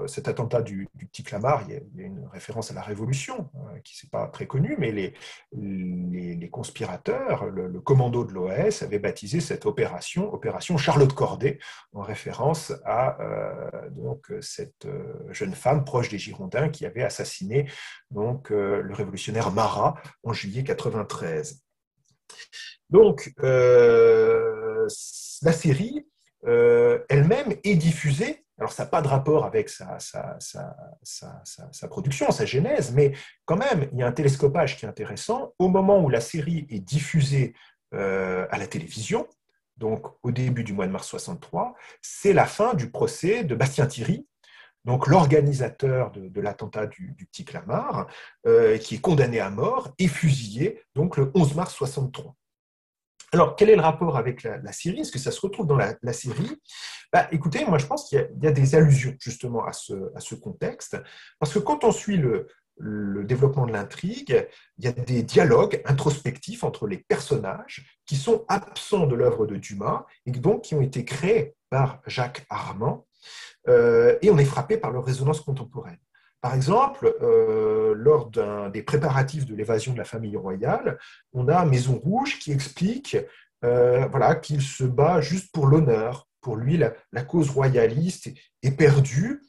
cet attentat du Petit Clamart, il y a une référence à la Révolution, qui n'est pas très connue, mais les conspirateurs, le commando de l'OAS, avait baptisé cette opération Charlotte Corday, en référence à donc, cette jeune femme proche des Girondins qui avait assassiné donc, le révolutionnaire Marat en juillet 1993. Donc, la série elle-même est diffusée, alors ça n'a pas de rapport avec sa production, sa genèse, mais quand même, il y a un télescopage qui est intéressant. Au moment où la série est diffusée à la télévision, donc au début du mois de mars 1963, c'est la fin du procès de Bastien Thierry, donc l'organisateur de l'attentat du Petit Clamart, qui est condamné à mort et fusillé donc, le 11 mars 1963. Alors, quel est le rapport avec la série? Est-ce que ça se retrouve dans la série? Bah, écoutez, moi, je pense qu'il y a des allusions, justement, à ce contexte. Parce que quand on suit le développement de l'intrigue, il y a des dialogues introspectifs entre les personnages qui sont absents de l'œuvre de Dumas et donc qui ont été créés par Jacques Armand. Et on est frappé par leur résonance contemporaine. Par exemple, lors des préparatifs de l'évasion de la famille royale, on a Maison Rouge qui explique voilà, qu'il se bat juste pour l'honneur. Pour lui, la cause royaliste est perdue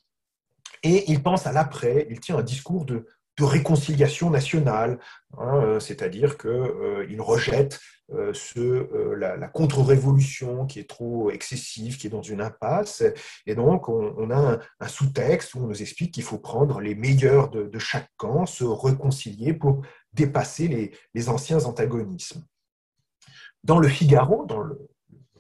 et il pense à l'après. Il tient un discours de réconciliation nationale, hein, c'est-à-dire qu'il rejette la contre-révolution qui est trop excessive, qui est dans une impasse. Et donc, on a un sous-texte où on nous explique qu'il faut prendre les meilleurs de chaque camp, se réconcilier pour dépasser les anciens antagonismes. Dans le Figaro, dans le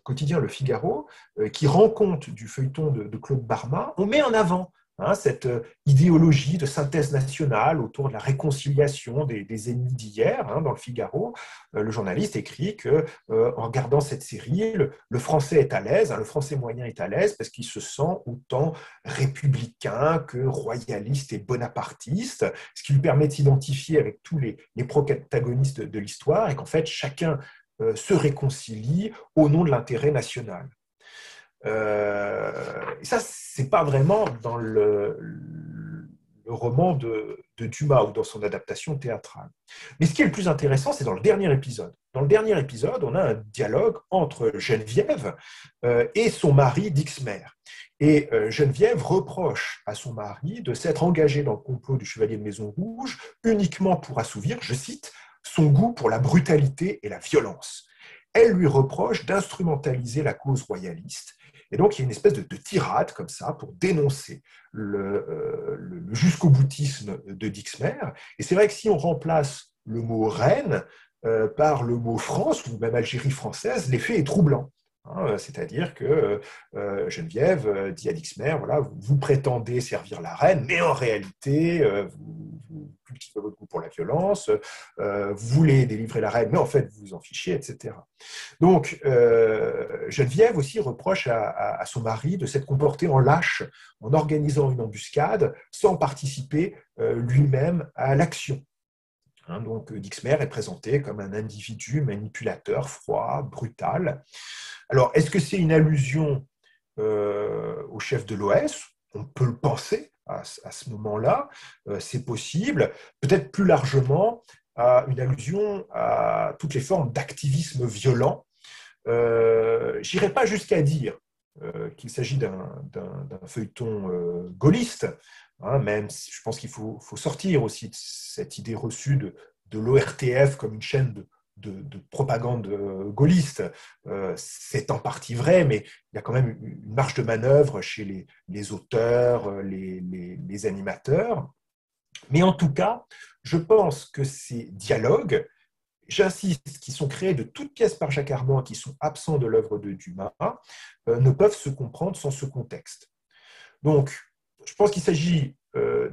quotidien Le Figaro, qui rend compte du feuilleton de Claude Barma, on met en avant cette idéologie de synthèse nationale autour de la réconciliation des ennemis d'hier. Dans le Figaro, le journaliste écrit qu'en regardant cette série, le français est à l'aise, le français moyen est à l'aise parce qu'il se sent autant républicain que royaliste et bonapartiste, ce qui lui permet de s'identifier avec tous les protagonistes de l'histoire et qu'en fait, chacun se réconcilie au nom de l'intérêt national. Et ça, c'est pas vraiment dans le roman de Dumas ou dans son adaptation théâtrale. Mais ce qui est le plus intéressant, c'est dans le dernier épisode. Dans le dernier épisode, on a un dialogue entre Geneviève et son mari Dixmer. Et Geneviève reproche à son mari de s'être engagée dans le complot du Chevalier de Maison Rouge uniquement pour assouvir, je cite, son goût pour la brutalité et la violence. Elle lui reproche d'instrumentaliser la cause royaliste Et donc, il y a une espèce de tirade comme ça pour dénoncer le jusqu'au-boutisme de Dixmer. Et c'est vrai que si on remplace le mot « reine » par le mot « France » ou même « Algérie française », l'effet est troublant. Hein, c'est-à-dire que Geneviève dit à Dixmer, voilà, vous prétendez servir la reine, mais en réalité, vous cultivez votre goût pour la violence, vous voulez délivrer la reine, mais en fait, vous vous en fichez, etc. Donc, Geneviève aussi reproche à son mari de s'être comporté en lâche, en organisant une embuscade, sans participer lui-même à l'action. Hein, donc, Dixmer est présenté comme un individu manipulateur, froid, brutal. Alors, est-ce que c'est une allusion au chef de l'OS? On peut le penser à ce moment-là, c'est possible. Peut-être plus largement, à une allusion à toutes les formes d'activisme violent. J'irai pas jusqu'à dire qu'il s'agit d'un feuilleton gaulliste, hein, même si je pense qu'il faut sortir aussi de cette idée reçue de l'ORTF comme une chaîne de propagande gaulliste. C'est en partie vrai, mais il y a quand même une marge de manœuvre chez les auteurs, les animateurs. Mais en tout cas, je pense que ces dialogues, j'insiste, qui sont créés de toutes pièces par Jacques Armand, qui sont absents de l'œuvre de Dumas, ne peuvent se comprendre sans ce contexte. Donc, je pense qu'il s'agit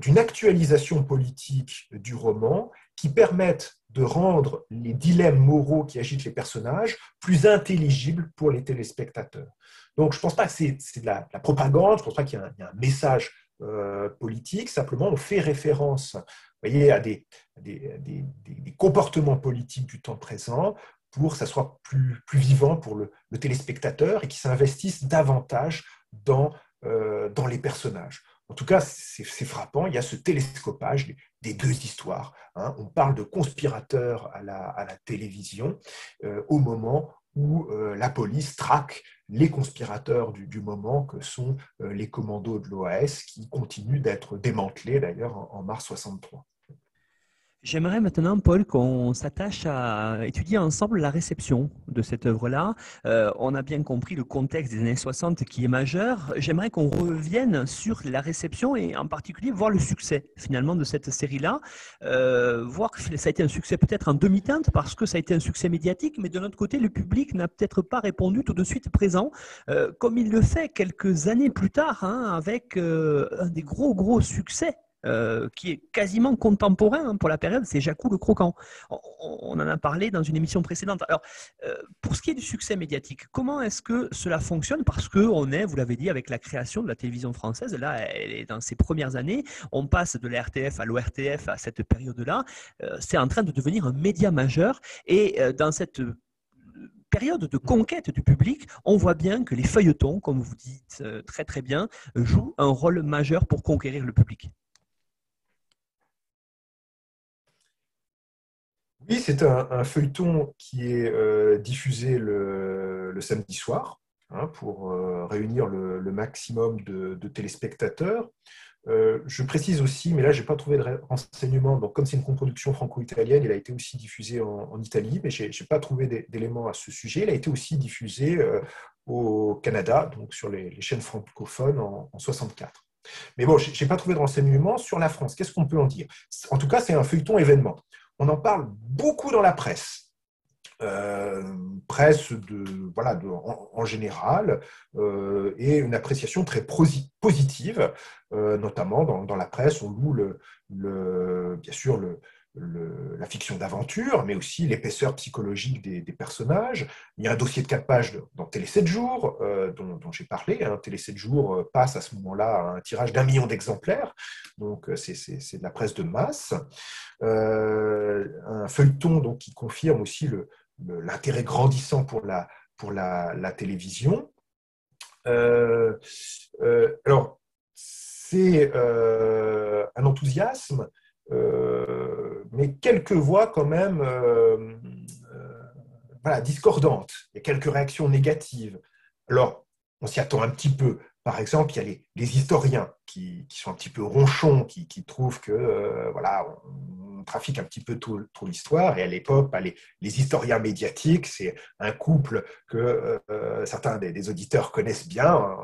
d'une actualisation politique du roman qui permette de rendre les dilemmes moraux qui agitent les personnages plus intelligibles pour les téléspectateurs. Donc, je ne pense pas que c'est de la propagande, je ne pense pas qu'il y a un message politique, simplement on fait référence, vous voyez, à des comportements politiques du temps présent pour que ça soit plus vivant pour le téléspectateur et qu'il s'investisse davantage dans les personnages. En tout cas, c'est frappant, il y a ce télescopage des deux histoires. Hein. On parle de conspirateurs à la télévision au moment où la police traque les conspirateurs du moment, que sont les commandos de l'OAS, qui continuent d'être démantelés d'ailleurs en mars 1963. J'aimerais maintenant, Paul, qu'on s'attache à étudier ensemble la réception de cette œuvre-là. On a bien compris le contexte des années 60 qui est majeur. J'aimerais qu'on revienne sur la réception et en particulier voir le succès finalement de cette série-là. Voir que ça a été un succès peut-être en demi-teinte parce que ça a été un succès médiatique, mais de notre côté, le public n'a peut-être pas répondu tout de suite présent, comme il le fait quelques années plus tard, hein, avec un des gros succès. Qui est quasiment contemporain, hein, pour la période, c'est Jacou le Croquant. On en a parlé dans une émission précédente. Alors, pour ce qui est du succès médiatique, comment est-ce que cela fonctionne? Parce qu'on est, vous l'avez dit, avec la création de la télévision française, là, elle est dans ses premières années, on passe de la RTF à l'ORTF à cette période-là, c'est en train de devenir un média majeur et dans cette période de conquête du public, on voit bien que les feuilletons, comme vous dites très bien, jouent un rôle majeur pour conquérir le public. Oui, c'est un feuilleton qui est diffusé le samedi soir, hein, pour réunir le maximum de téléspectateurs. Je précise aussi, mais là, je n'ai pas trouvé de renseignements. Donc, comme c'est une coproduction franco-italienne, il a été aussi diffusé en Italie, mais je n'ai pas trouvé d'éléments à ce sujet. Il a été aussi diffusé au Canada, donc sur les chaînes francophones en 1964. Mais bon, je n'ai pas trouvé de renseignements sur la France. Qu'est-ce qu'on peut en dire? En tout cas, c'est un feuilleton événement. On en parle beaucoup dans la presse, en général, et une appréciation très positive, notamment dans la presse, on loue bien sûr la fiction d'aventure, mais aussi l'épaisseur psychologique des personnages. Il y a un dossier de 4 pages dans Télé 7 jours, dont j'ai parlé. Hein. Télé 7 jours passe à ce moment-là à un tirage d'1 million d'exemplaires, donc c'est de la presse de masse. Un feuilleton donc, qui confirme aussi l'intérêt grandissant pour la télévision. Alors, c'est un enthousiasme, mais quelques voix quand même discordantes, et quelques réactions négatives. Alors, on s'y attend un petit peu, Par exemple, il y a les historiens qui sont un petit peu ronchons, qui trouvent que voilà, on trafique un petit peu tout l'histoire. Et à l'époque, bah, les historiens médiatiques, c'est un couple que certains des auditeurs connaissent bien,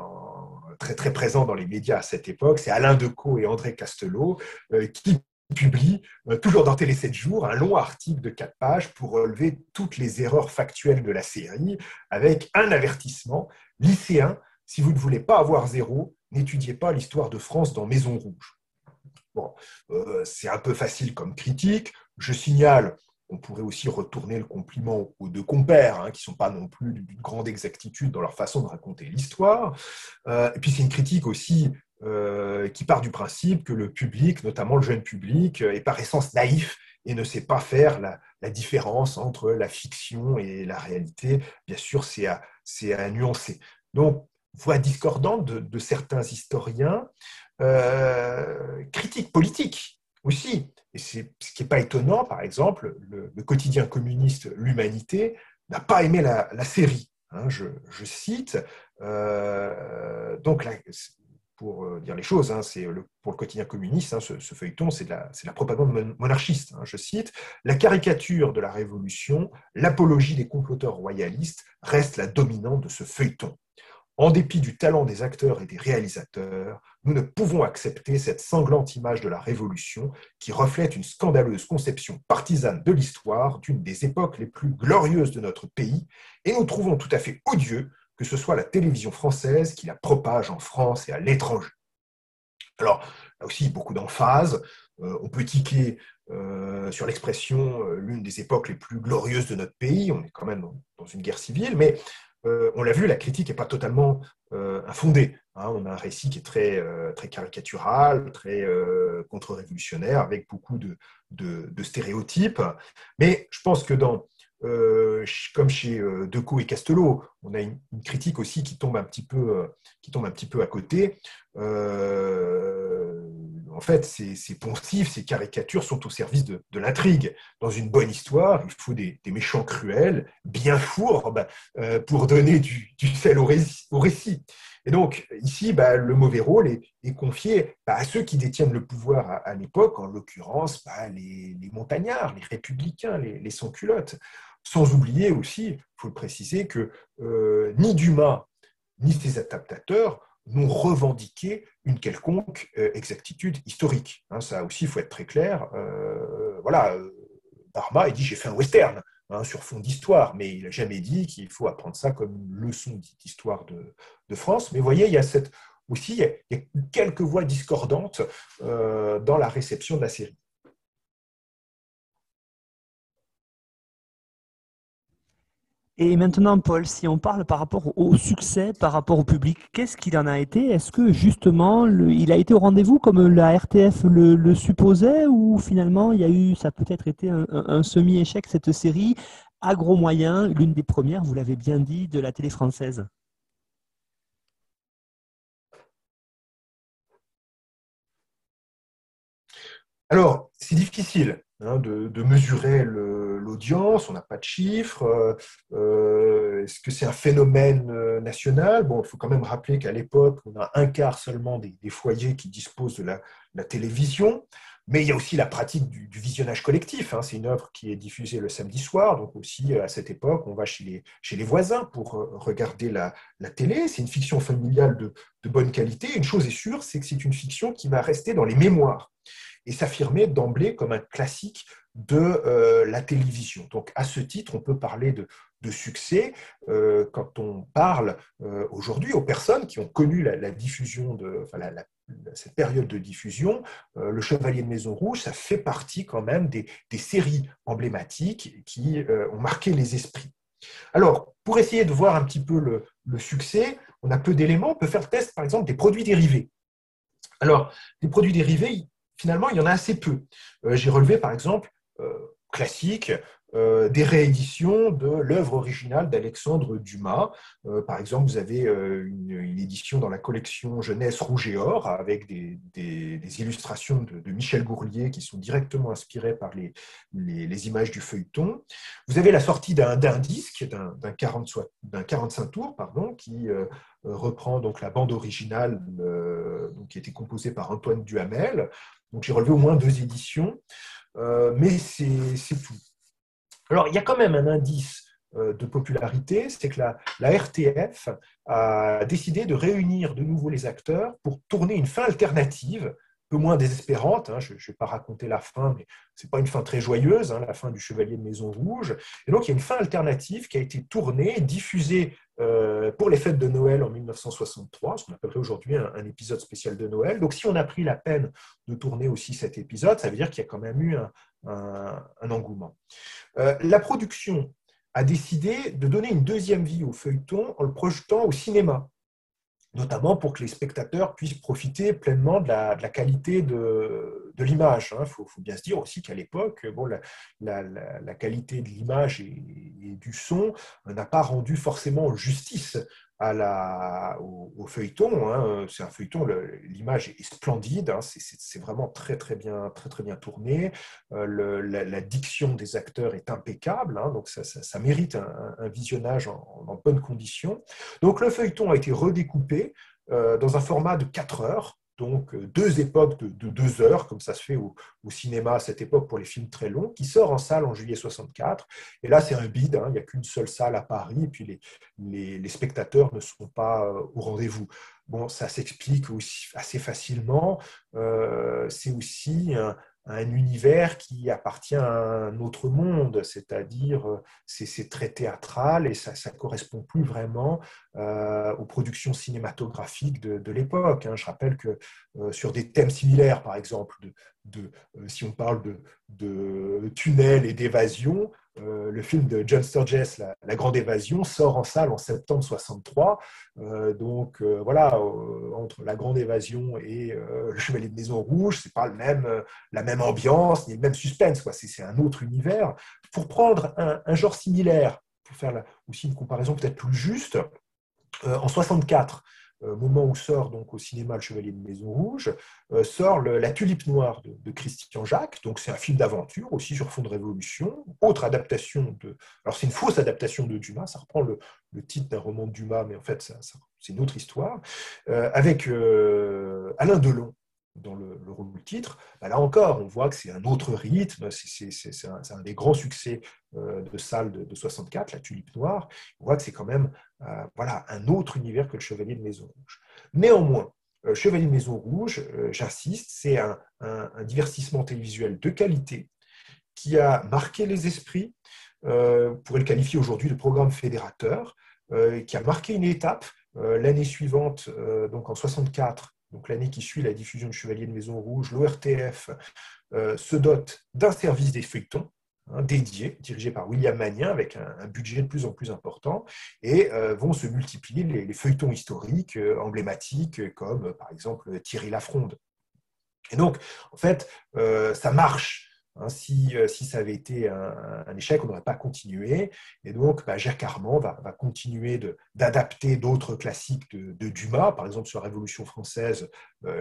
très très présent dans les médias à cette époque. C'est Alain Decaux et André Castelot qui publie, toujours dans Télé 7 jours, un long article de 4 pages pour relever toutes les erreurs factuelles de la série, avec un avertissement: lycéens, si vous ne voulez pas avoir 0, n'étudiez pas l'histoire de France dans Maison Rouge. Bon, c'est un peu facile comme critique. Je signale, on pourrait aussi retourner le compliment aux deux compères, hein, qui ne sont pas non plus d'une grande exactitude dans leur façon de raconter l'histoire. Et puis c'est une critique aussi qui part du principe que le public, notamment le jeune public, est par essence naïf et ne sait pas faire la différence entre la fiction et la réalité. Bien sûr, c'est à nuancer. Donc, voix discordante de certains historiens, critique politique aussi. Et c'est ce qui n'est pas étonnant. Par exemple, le quotidien communiste L'Humanité n'a pas aimé la série. Hein, je cite, donc là, pour dire les choses, hein, c'est pour le quotidien communiste, hein, ce feuilleton, c'est de la propagande monarchiste. Hein, je cite: « La caricature de la Révolution, l'apologie des comploteurs royalistes reste la dominante de ce feuilleton. En dépit du talent des acteurs et des réalisateurs, nous ne pouvons accepter cette sanglante image de la Révolution qui reflète une scandaleuse conception partisane de l'histoire d'une des époques les plus glorieuses de notre pays, et nous trouvons tout à fait odieux que ce soit la télévision française qui la propage en France et à l'étranger. » Alors, là aussi, beaucoup d'emphase. On peut tiquer sur l'expression « l'une des époques les plus glorieuses de notre pays ». On est quand même dans une guerre civile, mais on l'a vu, la critique n'est pas totalement infondée. Hein, on a un récit qui est très, très caricatural, très contre-révolutionnaire, avec beaucoup de stéréotypes. Mais je pense que comme chez Decaux et Castelot, on a une critique aussi qui tombe un petit peu à côté. En fait, ces poncifs, ces caricatures sont au service de l'intrigue. Dans une bonne histoire, il faut des méchants cruels, bien fourbes, pour donner du sel au récit. Et donc, ici, bah, le mauvais rôle est confié à ceux qui détiennent le pouvoir à l'époque, en l'occurrence les montagnards, les républicains, les sans-culottes. Sans oublier aussi, il faut le préciser, que ni Dumas ni ses adaptateurs n'ont revendiqué une quelconque exactitude historique. Hein, ça aussi, il faut être très clair. Voilà, Barma, il dit « j'ai fait un western ». Hein, sur fond d'histoire, mais il n'a jamais dit qu'il faut apprendre ça comme une leçon d'histoire de France. Mais vous voyez, il y a aussi quelques voix discordantes dans la réception de la série. Et maintenant, Paul, si on parle par rapport au succès, par rapport au public, qu'est-ce qu'il en a été? Est-ce que justement, il a été au rendez-vous comme la RTF le supposait, ou finalement, ça a peut-être été un semi-échec, cette série à gros moyens, l'une des premières, vous l'avez bien dit, de la télé française? Alors, c'est difficile de mesurer l'audience, on n'a pas de chiffres. Est-ce que c'est un phénomène national? Bon, il faut quand même rappeler qu'à l'époque, on a un quart seulement des foyers qui disposent de la télévision, mais il y a aussi la pratique du visionnage collectif. Hein. C'est une œuvre qui est diffusée le samedi soir, donc aussi à cette époque, on va chez les voisins pour regarder la télé. C'est une fiction familiale de bonne qualité. Une chose est sûre, c'est que c'est une fiction qui va rester dans les mémoires et s'affirmer d'emblée comme un classique de la télévision. Donc, à ce titre, on peut parler de succès quand on parle aujourd'hui aux personnes qui ont connu la diffusion cette période de diffusion. Le Chevalier de Maison Rouge, ça fait partie quand même des séries emblématiques qui ont marqué les esprits. Alors, pour essayer de voir un petit peu le succès, on a peu d'éléments. On peut faire le test, par exemple, des produits dérivés. Alors, les produits dérivés, finalement, il y en a assez peu. J'ai relevé, par exemple, classique, des rééditions de l'œuvre originale d'Alexandre Dumas. Par exemple, vous avez une édition dans la collection Jeunesse Rouge et Or, avec des illustrations de Michel Gourlier qui sont directement inspirées par les images du feuilleton. Vous avez la sortie d'un disque, d'un 45 tours, pardon, qui reprend donc la bande originale qui était composée par Antoine Duhamel. Donc j'ai relevé au moins 2 éditions, mais c'est tout. Alors, il y a quand même un indice de popularité, c'est que la RTF a décidé de réunir de nouveau les acteurs pour tourner une fin alternative, peu moins désespérante, hein. Je ne vais pas raconter la fin, mais ce n'est pas une fin très joyeuse, hein, la fin du Chevalier de Maison Rouge. Et donc, il y a une fin alternative qui a été tournée, diffusée pour les fêtes de Noël en 1963, ce qu'on appellerait aujourd'hui un épisode spécial de Noël. Donc, si on a pris la peine de tourner aussi cet épisode, ça veut dire qu'il y a quand même eu un engouement. La production a décidé de donner une deuxième vie au feuilleton en le projetant au cinéma, notamment pour que les spectateurs puissent profiter pleinement de la qualité de l'image. Il faut bien se dire aussi qu'à l'époque, bon, la qualité de l'image et du son n'a pas rendu forcément justice au feuilleton, hein. C'est un feuilleton, l'image est splendide, hein. C'est vraiment très très bien tourné, la diction des acteurs est impeccable, hein. Donc ça mérite un visionnage en bonnes conditions. Donc le feuilleton a été redécoupé dans un format de 4 heures, donc 2 époques de 2 heures, comme ça se fait au cinéma à cette époque pour les films très longs, qui sort en salle en juillet 1964. Et là, c'est un bide, hein. Il n'y a qu'une seule salle à Paris, et puis les spectateurs ne sont pas au rendez-vous. Bon, ça s'explique aussi assez facilement. C'est aussi un univers qui appartient à un autre monde, c'est-à-dire c'est très théâtral et ça ne correspond plus vraiment aux productions cinématographiques de l'époque. Je rappelle que sur des thèmes similaires, par exemple, si on parle de tunnels et d'évasion, le film de John Sturges, La Grande Évasion, sort en salle en septembre 1963. Donc voilà, entre La Grande Évasion et Le Chevalier de Maison Rouge, c'est pas la même ambiance, ni le même suspense, quoi. C'est un autre univers. Pour prendre un genre similaire, pour faire aussi une comparaison peut-être plus juste, en 1964, moment où sort donc au cinéma Le Chevalier de Maison Rouge, sort La Tulipe Noire de Christian Jacques. Donc c'est un film d'aventure aussi sur fond de révolution. Autre adaptation alors c'est une fausse adaptation de Dumas, ça reprend le titre d'un roman de Dumas, mais en fait c'est une autre histoire, avec Alain Delon dans le rôle titre. Ben là encore, on voit que c'est un autre rythme, c'est un des grands succès de salle de 1964, La Tulipe Noire. On voit que c'est quand même voilà, un autre univers que Le Chevalier de Maison Rouge. Néanmoins, Chevalier de Maison Rouge, j'insiste, c'est un divertissement télévisuel de qualité qui a marqué les esprits, on pourrait le qualifier aujourd'hui de programme fédérateur, qui a marqué une étape. L'année suivante, donc en 1964, donc l'année qui suit la diffusion de Chevalier de Maison Rouge, l'ORTF se dote d'un service des feuilletons, hein, dédié, dirigé par William Magnin, avec un budget de plus en plus important, et vont se multiplier les feuilletons historiques emblématiques, comme par exemple Thierry Lafronde. Et donc, en fait, ça marche. Hein, si ça avait été un échec, on n'aurait pas continué. Et donc, Jacques Armand va continuer d'adapter d'autres classiques de Dumas, par exemple sur la Révolution française,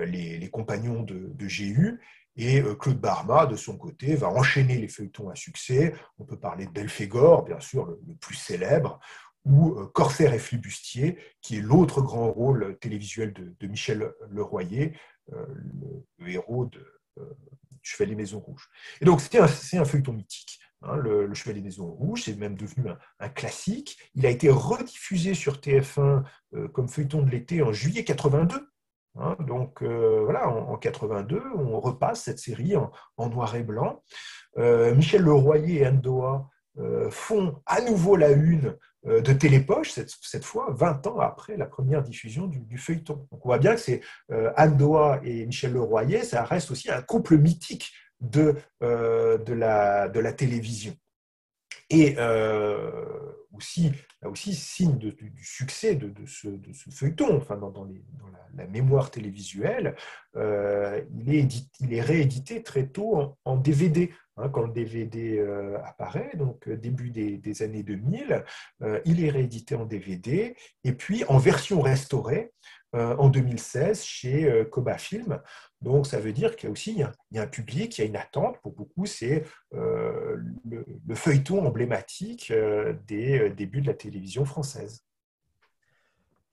les Compagnons de G.U. Et Claude Barma, de son côté, va enchaîner les feuilletons à succès. On peut parler de Belphégor, bien sûr, le plus célèbre, ou Corsaire et Flibustier, qui est l'autre grand rôle télévisuel de Michel Le Royer, le héros Chevalier Maison Rouge. Et donc, c'est un feuilleton mythique, hein, le Chevalier Maison Rouge. C'est même devenu un classique. Il a été rediffusé sur TF1 comme feuilleton de l'été en juillet 82. Hein, donc, voilà, en 82, on repasse cette série en noir et blanc. Michel Le Royer et Anne Doat font à nouveau la une de Télépoche, cette fois 20 ans après la première diffusion du feuilleton. Donc on voit bien que c'est Anne Doat et Michel Le Royer, ça reste aussi un couple mythique de la télévision. Et aussi signe du succès de ce feuilleton, enfin, dans la mémoire télévisuelle, il est réédité très tôt en DVD Quand le DVD apparaît, donc début des années 2000, il est réédité en DVD et puis en version restaurée en 2016 chez Koba Film. Donc ça veut dire qu'il y a aussi il y a un public, il y a une attente. Pour beaucoup, c'est le feuilleton emblématique des débuts de la télévision française.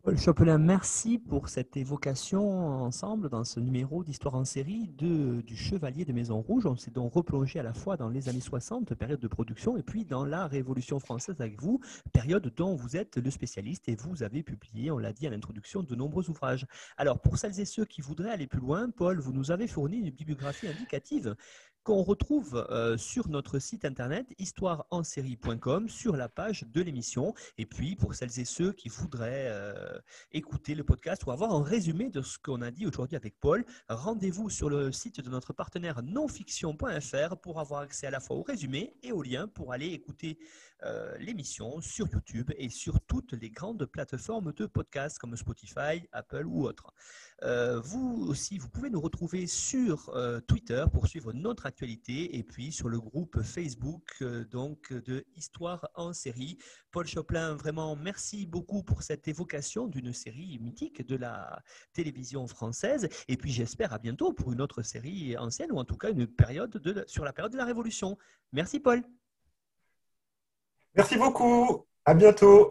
Paul Chopelin, merci pour cette évocation ensemble dans ce numéro d'Histoire en série du Chevalier de Maison Rouge. On s'est donc replongé à la fois dans les années 60, période de production, et puis dans la Révolution française avec vous, période dont vous êtes le spécialiste et vous avez publié, on l'a dit à l'introduction, de nombreux ouvrages. Alors, pour celles et ceux qui voudraient aller plus loin, Paul, vous nous avez fourni une bibliographie indicative qu'on retrouve sur notre site internet histoireensérie.com sur la page de l'émission. Et puis, pour celles et ceux qui voudraient écouter le podcast ou avoir un résumé de ce qu'on a dit aujourd'hui avec Paul, rendez-vous sur le site de notre partenaire nonfiction.fr pour avoir accès à la fois au résumé et aux liens pour aller écouter l'émission sur YouTube et sur toutes les grandes plateformes de podcast comme Spotify, Apple ou autres. Vous aussi, vous pouvez nous retrouver sur Twitter pour suivre notre actualité et puis sur le groupe Facebook donc de Histoire en série. Paul Chopelin, vraiment merci beaucoup pour cette évocation d'une série mythique de la télévision française et puis j'espère à bientôt pour une autre série ancienne ou en tout cas une période sur la période de la Révolution. Merci Paul. Merci beaucoup. À bientôt.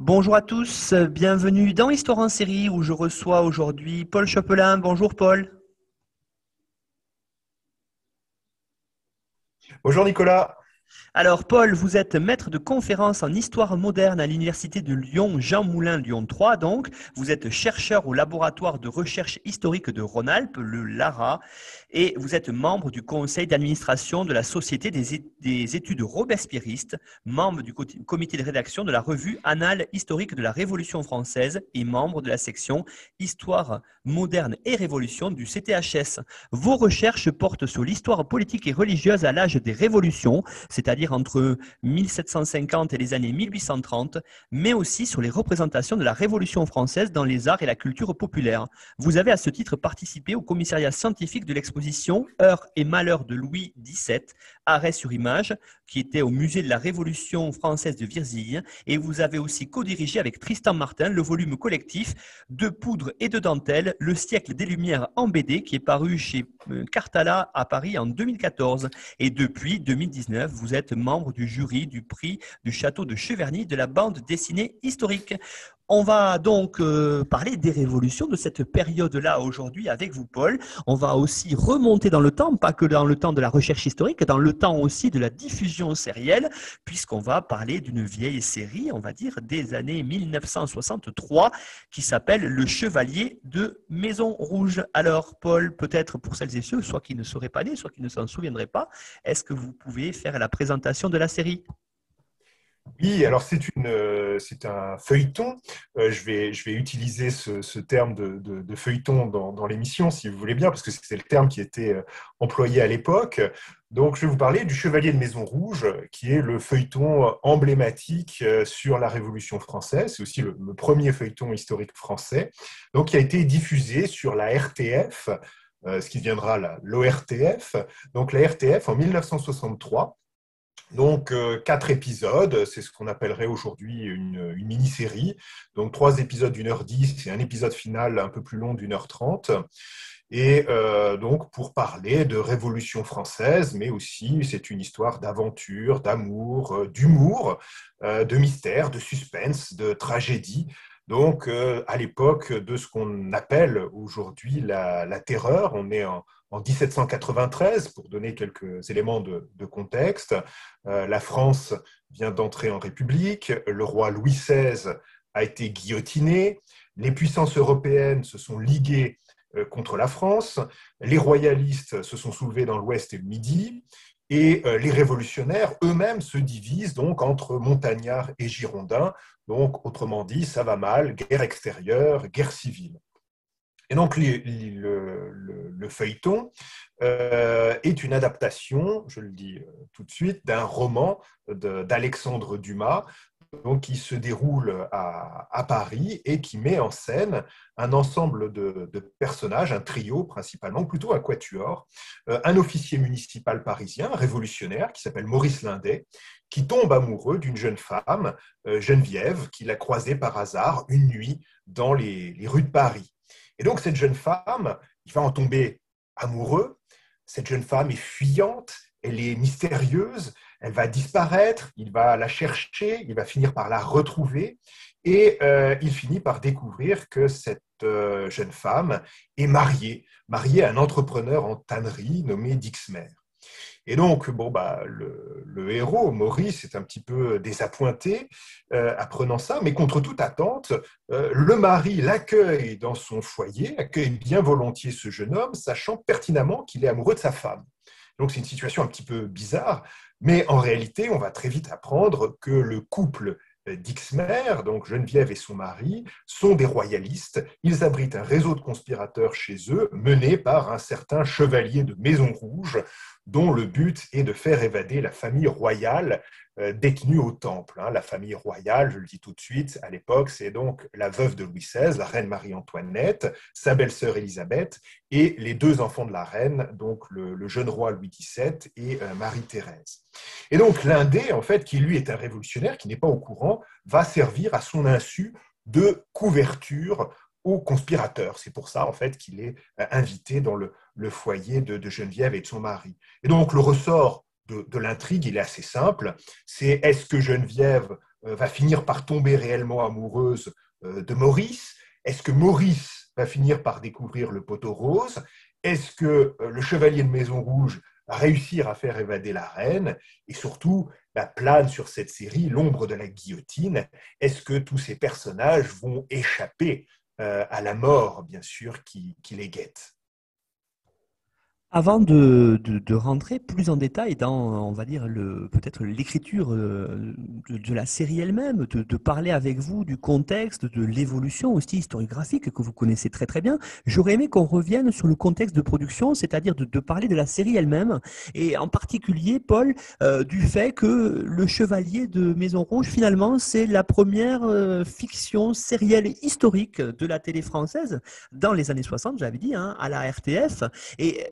Bonjour à tous, bienvenue dans Histoire en série où je reçois aujourd'hui Paul Chopelin. Bonjour Paul. Bonjour Nicolas. Alors Paul, vous êtes maître de conférence en histoire moderne à l'université de Lyon, Jean Moulin Lyon 3 donc. Vous êtes chercheur au laboratoire de recherche historique de Rhône-Alpes, le LARHRA, et vous êtes membre du conseil d'administration de la Société des études robespierristes, membre du comité de rédaction de la revue Annales historiques de la Révolution française et membre de la section Histoire moderne et révolution du CTHS. Vos recherches portent sur l'histoire politique et religieuse à l'âge des révolutions, c'est-à-dire entre 1750 et les années 1830, mais aussi sur les représentations de la Révolution française dans les arts et la culture populaire. Vous avez à ce titre participé au commissariat scientifique de l'exposition « Heures et malheurs de Louis XVII », arrêt sur image, qui était au musée de la Révolution française de Vizille, et vous avez aussi co-dirigé avec Tristan Martin le volume collectif de poudre et de dentelle, le siècle des Lumières en BD, qui est paru chez Karthala à Paris en 2014. Et depuis 2019, vous êtes membre du jury du prix du Château de Cheverny de la bande dessinée historique. On va donc parler des révolutions de cette période-là aujourd'hui avec vous, Paul. On va aussi remonter dans le temps, pas que dans le temps de la recherche historique, dans le temps aussi de la diffusion sérielle, puisqu'on va parler d'une vieille série, on va dire, des années 1963, qui s'appelle Le Chevalier de Maison Rouge. Alors, Paul, peut-être pour celles et ceux, soit qui ne seraient pas nés, soit qui ne s'en souviendraient pas, est-ce que vous pouvez faire la présentation de la série ? Oui, alors c'est un feuilleton. Je vais utiliser ce terme de feuilleton dans l'émission, si vous voulez bien, parce que c'est le terme qui était employé à l'époque. Donc, je vais vous parler du Chevalier de Maison Rouge, qui est le feuilleton emblématique sur la Révolution française. C'est aussi le premier feuilleton historique français, donc qui a été diffusé sur la RTF, ce qui deviendra l'ORTF. Donc, la RTF en 1963. Donc, 4 épisodes, c'est ce qu'on appellerait aujourd'hui une mini-série. Donc, 3 épisodes d'1h10 et un épisode final un peu plus long d'1h30. Et donc, pour parler de Révolution française, mais aussi, c'est une histoire d'aventure, d'amour, d'humour, de mystère, de suspense, de tragédie. Donc, à l'époque de ce qu'on appelle aujourd'hui la terreur, on est en 1793, pour donner quelques éléments de contexte. La France vient d'entrer en République, le roi Louis XVI a été guillotiné, les puissances européennes se sont liguées contre la France, les royalistes se sont soulevés dans l'Ouest et le Midi, et les révolutionnaires eux-mêmes se divisent donc entre montagnards et girondins. Donc, autrement dit, ça va mal, guerre extérieure, guerre civile. Et donc, le feuilleton est une adaptation, je le dis tout de suite, d'un roman d'Alexandre Dumas, donc, qui se déroule à Paris et qui met en scène un ensemble de personnages, un trio principalement, plutôt un quatuor, un officier municipal parisien, révolutionnaire, qui s'appelle Maurice Lindet, qui tombe amoureux d'une jeune femme, Geneviève, qu'il a croisée par hasard une nuit dans les rues de Paris. Et donc, cette jeune femme, il va en tomber amoureux, cette jeune femme est fuyante, elle est mystérieuse, elle va disparaître, il va la chercher, il va finir par la retrouver, et il finit par découvrir que cette jeune femme est mariée à un entrepreneur en tannerie nommé Dixmer. Et donc, bon, le héros, Maurice, est un petit peu désappointé apprenant ça, mais contre toute attente, le mari l'accueille dans son foyer, accueille bien volontiers ce jeune homme, sachant pertinemment qu'il est amoureux de sa femme. Donc, c'est une situation un petit peu bizarre, mais en réalité, on va très vite apprendre que le couple Dixmer, donc Geneviève et son mari, sont des royalistes. Ils abritent un réseau de conspirateurs chez eux, mené par un certain chevalier de Maison Rouge, dont le but est de faire évader la famille royale détenue au Temple. La famille royale, je le dis tout de suite, à l'époque, c'est donc la veuve de Louis XVI, la reine Marie-Antoinette, sa belle-sœur Élisabeth, et les 2 enfants de la reine, donc le jeune roi Louis XVII et Marie-Thérèse. Et donc, Lindet, en fait, qui lui est un révolutionnaire, qui n'est pas au courant, va servir à son insu de couverture aux conspirateurs. C'est pour ça, en fait, qu'il est invité dans le foyer de Geneviève et de son mari. Et donc, le ressort de l'intrigue, il est assez simple. C'est: est-ce que Geneviève va finir par tomber réellement amoureuse de Maurice? Est-ce que Maurice va finir par découvrir le poteau rose? Est-ce que le chevalier de Maison Rouge va réussir à faire évader la reine? Et surtout, la plane sur cette série, l'ombre de la guillotine. Est-ce que tous ces personnages vont échapper à la mort, bien sûr, qui les guette? Avant de rentrer plus en détail dans, on va dire, peut-être l'écriture de la série elle-même, de parler avec vous du contexte, de l'évolution aussi historiographique que vous connaissez très très bien, j'aurais aimé qu'on revienne sur le contexte de production, c'est-à-dire de parler de la série elle-même, et en particulier, Paul, du fait que Le Chevalier de Maison Rouge, finalement, c'est la première fiction sérielle historique de la télé française, dans les années 60, j'avais dit, à la RTF, et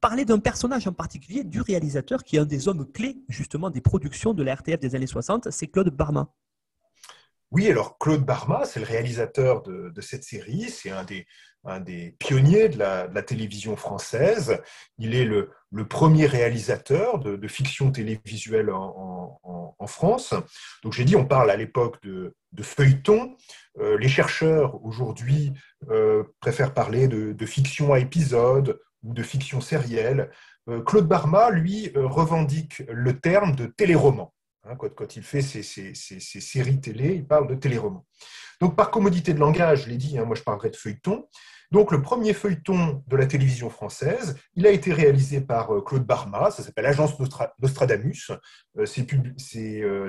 parler d'un personnage en particulier du réalisateur qui est un des hommes clés justement des productions de la RTF des années 60, c'est Claude Barma. Oui, alors Claude Barma, c'est le réalisateur de cette série, c'est un des pionniers de la télévision française. Il est le premier réalisateur de fiction télévisuelle en France. Donc j'ai dit, on parle à l'époque de feuilleton. Les chercheurs aujourd'hui préfèrent parler de fiction à épisode ou de fiction sérielle. Claude Barma, lui, revendique le terme de téléroman. Quand il fait ses séries télé, il parle de téléroman. Donc, par commodité de langage, je l'ai dit, moi je parlerai de feuilleton. Donc, le premier feuilleton de la télévision française, il a été réalisé par Claude Barma, ça s'appelle Agence Nostradamus. C'est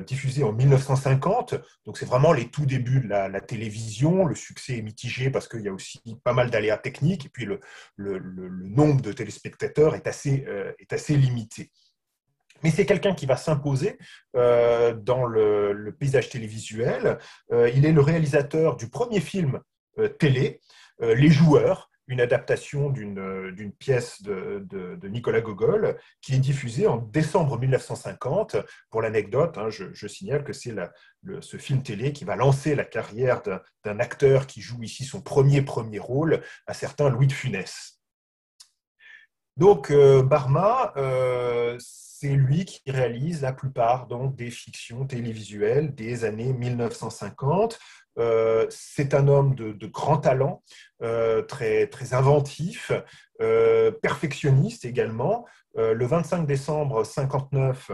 diffusé en 1950, donc c'est vraiment les tout débuts de la télévision. Le succès est mitigé parce qu'il y a aussi pas mal d'aléas techniques, et puis le nombre de téléspectateurs est assez limité. Mais c'est quelqu'un qui va s'imposer dans le paysage télévisuel. Il est le réalisateur du premier film télé, Les Joueurs, une adaptation d'une pièce de Nicolas Gogol, qui est diffusée en décembre 1950. Pour l'anecdote, je signale que c'est ce film télé qui va lancer la carrière d'un acteur qui joue ici son premier rôle, un certain Louis de Funès. Donc, Barma, c'est lui qui réalise la plupart donc, des fictions télévisuelles des années 1950. C'est un homme de grand talent, très, très inventif, perfectionniste également. Le 25 décembre 1959,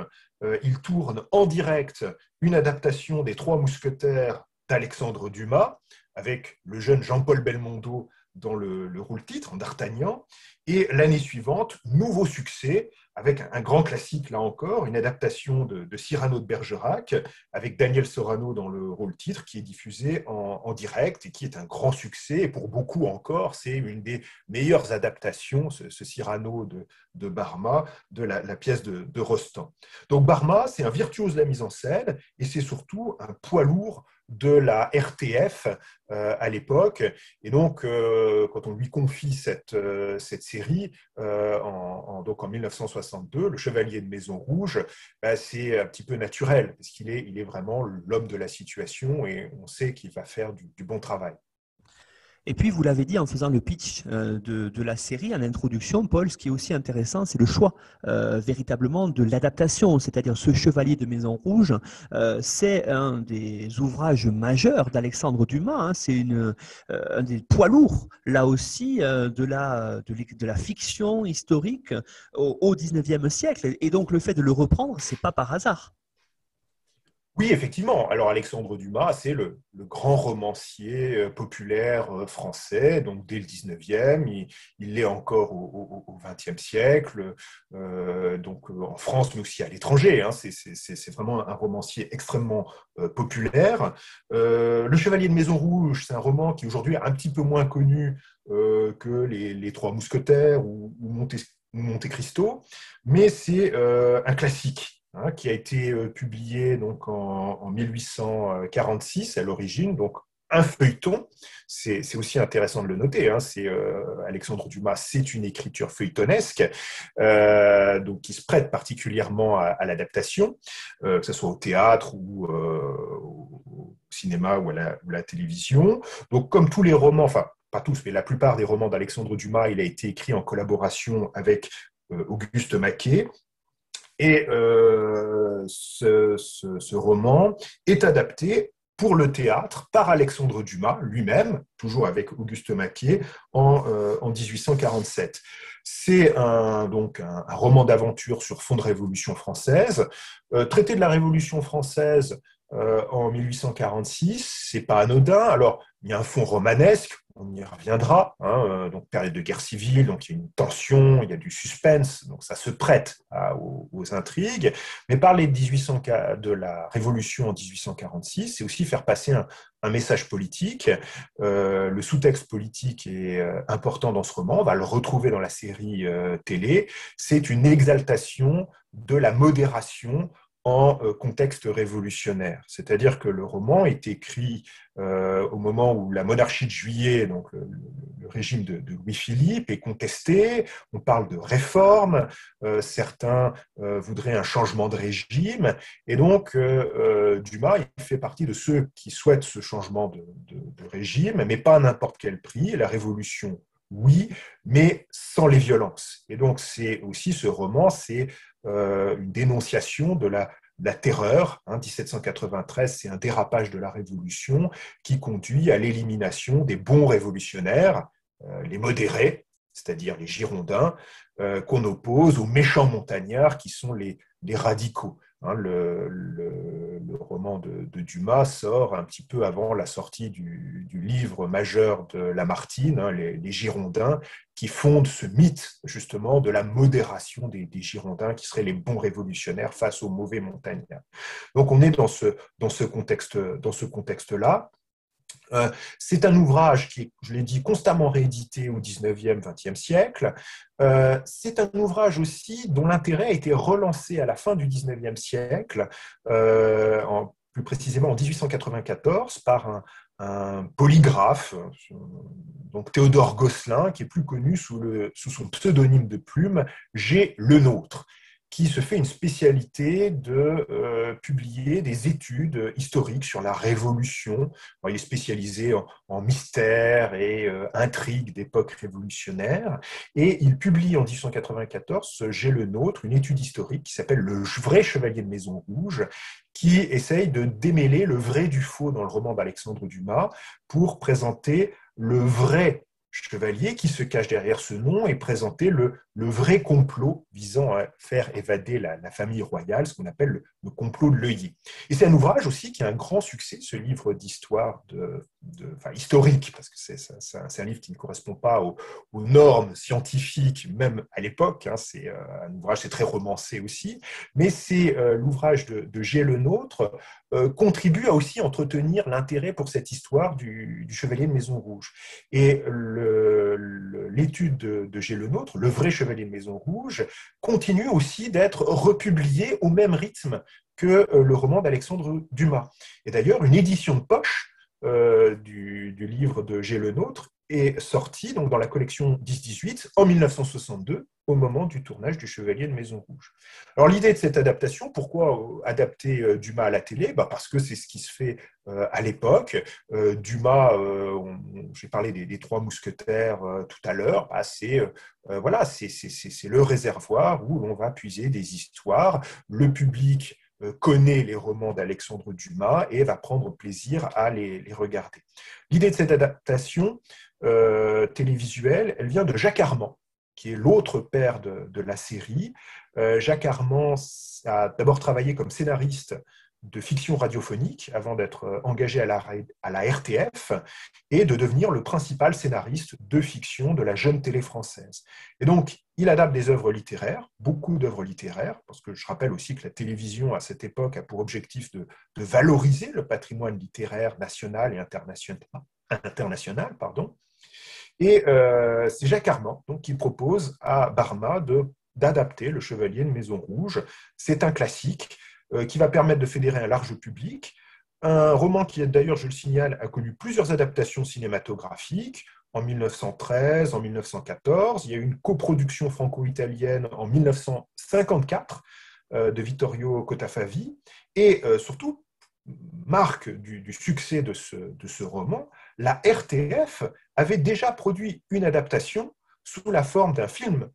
il tourne en direct une adaptation des Trois Mousquetaires d'Alexandre Dumas, avec le jeune Jean-Paul Belmondo dans le rôle-titre, en D'Artagnan. Et l'année suivante, nouveau succès, avec un grand classique, là encore, une adaptation de Cyrano de Bergerac, avec Daniel Sorano dans le rôle-titre, qui est diffusée en direct et qui est un grand succès. Et pour beaucoup encore, c'est une des meilleures adaptations, ce Cyrano de Barma, de la pièce de Rostand. Donc Barma, c'est un virtuose de la mise en scène et c'est surtout un poids lourd de la RTF à l'époque. Et donc, quand on lui confie cette série, en 1962, Le Chevalier de Maison Rouge, c'est un petit peu naturel, parce qu'il est vraiment l'homme de la situation et on sait qu'il va faire du bon travail. Et puis, vous l'avez dit en faisant le pitch de la série, en introduction, Paul, ce qui est aussi intéressant, c'est le choix véritablement de l'adaptation, c'est-à-dire ce Chevalier de Maison Rouge, c'est un des ouvrages majeurs d'Alexandre Dumas, c'est un des poids lourds, là aussi, de la fiction historique au XIXe siècle, et donc le fait de le reprendre, c'est pas par hasard. Oui, effectivement. Alors, Alexandre Dumas, c'est le grand romancier populaire français. Donc, dès le 19e, il l'est encore au 20e siècle. Donc, en France, mais aussi à l'étranger. C'est vraiment un romancier extrêmement populaire. Le Chevalier de Maison Rouge, c'est un roman qui, aujourd'hui, est un petit peu moins connu que les Trois Mousquetaires ou Monte Cristo. Mais c'est un classique, qui a été publié donc en 1846 à l'origine, donc un feuilleton. C'est aussi intéressant de le noter. Alexandre Dumas, c'est une écriture feuilletonesque, donc qui se prête particulièrement à l'adaptation, que ce soit au théâtre ou au cinéma ou à la télévision. Donc comme tous les romans, enfin pas tous, mais la plupart des romans d'Alexandre Dumas, il a été écrit en collaboration avec Auguste Maquet. Et ce roman est adapté pour le théâtre par Alexandre Dumas lui-même, toujours avec Auguste Maquet, en 1847. C'est donc un roman d'aventure sur fond de Révolution française. Traité de la Révolution française en 1846, c'est pas anodin. Alors, il y a un fond romanesque, on y reviendra, donc période de guerre civile, donc il y a une tension, il y a du suspense, donc ça se prête aux intrigues. Mais parler de la Révolution en 1846, c'est aussi faire passer un message politique. Le sous-texte politique est important dans ce roman, on va le retrouver dans la série télé. C'est une exaltation de la modération en contexte révolutionnaire. C'est-à-dire que le roman est écrit au moment où la monarchie de Juillet, donc le régime de Louis-Philippe, est contesté. On parle de réforme, certains voudraient un changement de régime. Et donc, Dumas il fait partie de ceux qui souhaitent ce changement de régime, mais pas à n'importe quel prix. La révolution, oui, mais sans les violences. Et donc, c'est aussi ce roman, c'est une dénonciation de la terreur. 1793, c'est un dérapage de la Révolution qui conduit à l'élimination des bons révolutionnaires, les modérés, c'est-à-dire les Girondins, qu'on oppose aux méchants montagnards qui sont les radicaux. Le roman de Dumas sort un petit peu avant la sortie du livre majeur de Lamartine, les Girondins, qui fondent ce mythe justement de la modération des Girondins qui seraient les bons révolutionnaires face aux mauvais montagnards. Donc on est dans ce contexte-là. C'est un ouvrage qui est, je l'ai dit, constamment réédité au XIXe, XXe siècle. C'est un ouvrage aussi dont l'intérêt a été relancé à la fin du XIXe siècle, plus précisément en 1894, par un polygraphe, donc Théodore Gosselin, qui est plus connu sous son pseudonyme de plume, G. Lenotre, qui se fait une spécialité de publier des études historiques sur la Révolution. Alors, il est spécialisé en mystères et intrigues d'époque révolutionnaire. Et il publie en 1894, G. Lenotre, une étude historique qui s'appelle « Le vrai chevalier de Maison Rouge », qui essaye de démêler le vrai du faux dans le roman d'Alexandre Dumas pour présenter le vrai chevalier qui se cache derrière ce nom et présenter le vrai complot visant à faire évader la famille royale, ce qu'on appelle le complot de l'œillet. Et c'est un ouvrage aussi qui a un grand succès, ce livre d'histoire historique, parce que c'est un livre qui ne correspond pas aux normes scientifiques, même à l'époque. C'est un ouvrage, c'est très romancé aussi, mais c'est l'ouvrage de G. Lenotre contribue à aussi entretenir l'intérêt pour cette histoire du chevalier de Maison Rouge. Et l'étude de G. Lenotre, Le vrai chevalier de Maison Rouge, continue aussi d'être republiée au même rythme que le roman d'Alexandre Dumas. Et d'ailleurs, une édition de poche du livre de G. Lenotre est sortie donc, dans la collection 10-18 en 1962, au moment du tournage du Chevalier de Maison Rouge. Alors l'idée de cette adaptation, pourquoi adapter Dumas à la télé ? Parce que c'est ce qui se fait à l'époque. Dumas, j'ai parlé des Trois Mousquetaires tout à l'heure, c'est le réservoir où l'on va puiser des histoires. Le public connaît les romans d'Alexandre Dumas et va prendre plaisir à les regarder. L'idée de cette adaptation télévisuelle, elle vient de Jacques Armand, qui est l'autre père de la série. Jacques Armand a d'abord travaillé comme scénariste de fiction radiophonique avant d'être engagé à la RTF et de devenir le principal scénariste de fiction de la jeune télé française. Et donc, il adapte des œuvres littéraires, beaucoup d'œuvres littéraires, parce que je rappelle aussi que la télévision à cette époque a pour objectif de valoriser le patrimoine littéraire national et international. Et c'est Jacques Armand donc, qui propose à Barma d'adapter Le Chevalier de Maison Rouge. C'est un classique qui va permettre de fédérer un large public. Un roman qui, d'ailleurs, je le signale, a connu plusieurs adaptations cinématographiques. En 1913, en 1914, il y a eu une coproduction franco-italienne en 1954 de Vittorio Cotafavi. Et surtout, marque du succès de ce roman, la RTF avait déjà produit une adaptation sous la forme d'un film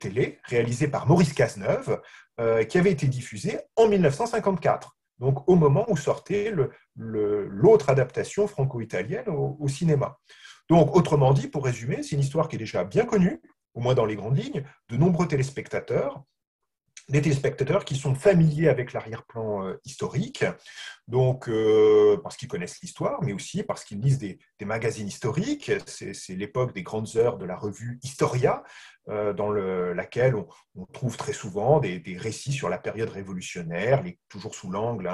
télé réalisé par Maurice Cazeneuve qui avait été diffusé en 1954, donc au moment où sortait l'autre adaptation franco-italienne au cinéma. Donc, autrement dit, pour résumer, c'est une histoire qui est déjà bien connue, au moins dans les grandes lignes, de nombreux téléspectateurs, des téléspectateurs qui sont familiers avec l'arrière-plan historique, donc parce qu'ils connaissent l'histoire, mais aussi parce qu'ils lisent des magazines historiques. C'est l'époque des grandes heures de la revue Historia, dans laquelle on trouve très souvent des récits sur la période révolutionnaire, toujours sous l'angle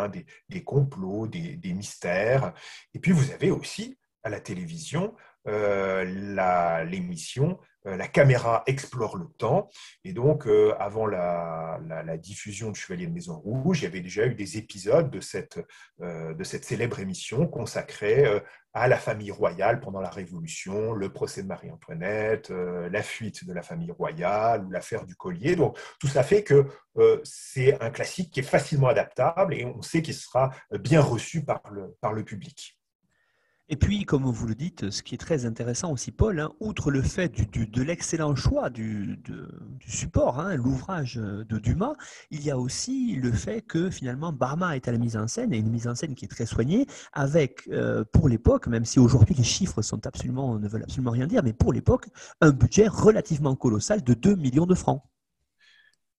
des complots, des mystères. Et puis vous avez aussi, à la télévision, l'émission La caméra explore le temps. Et donc, avant la diffusion du Chevalier de Maison Rouge, il y avait déjà eu des épisodes de cette célèbre émission consacrée à la famille royale pendant la Révolution, le procès de Marie-Antoinette, la fuite de la famille royale, ou l'affaire du collier. Donc, tout ça fait que c'est un classique qui est facilement adaptable et on sait qu'il sera bien reçu par le public. Et puis, comme vous le dites, ce qui est très intéressant aussi, Paul, hein, outre le fait de l'excellent choix du support, hein, l'ouvrage de Dumas, il y a aussi le fait que finalement Barma est à la mise en scène, et une mise en scène qui est très soignée, avec, pour l'époque, même si aujourd'hui les chiffres sont ne veulent absolument rien dire, mais pour l'époque, un budget relativement colossal de 2 millions de francs.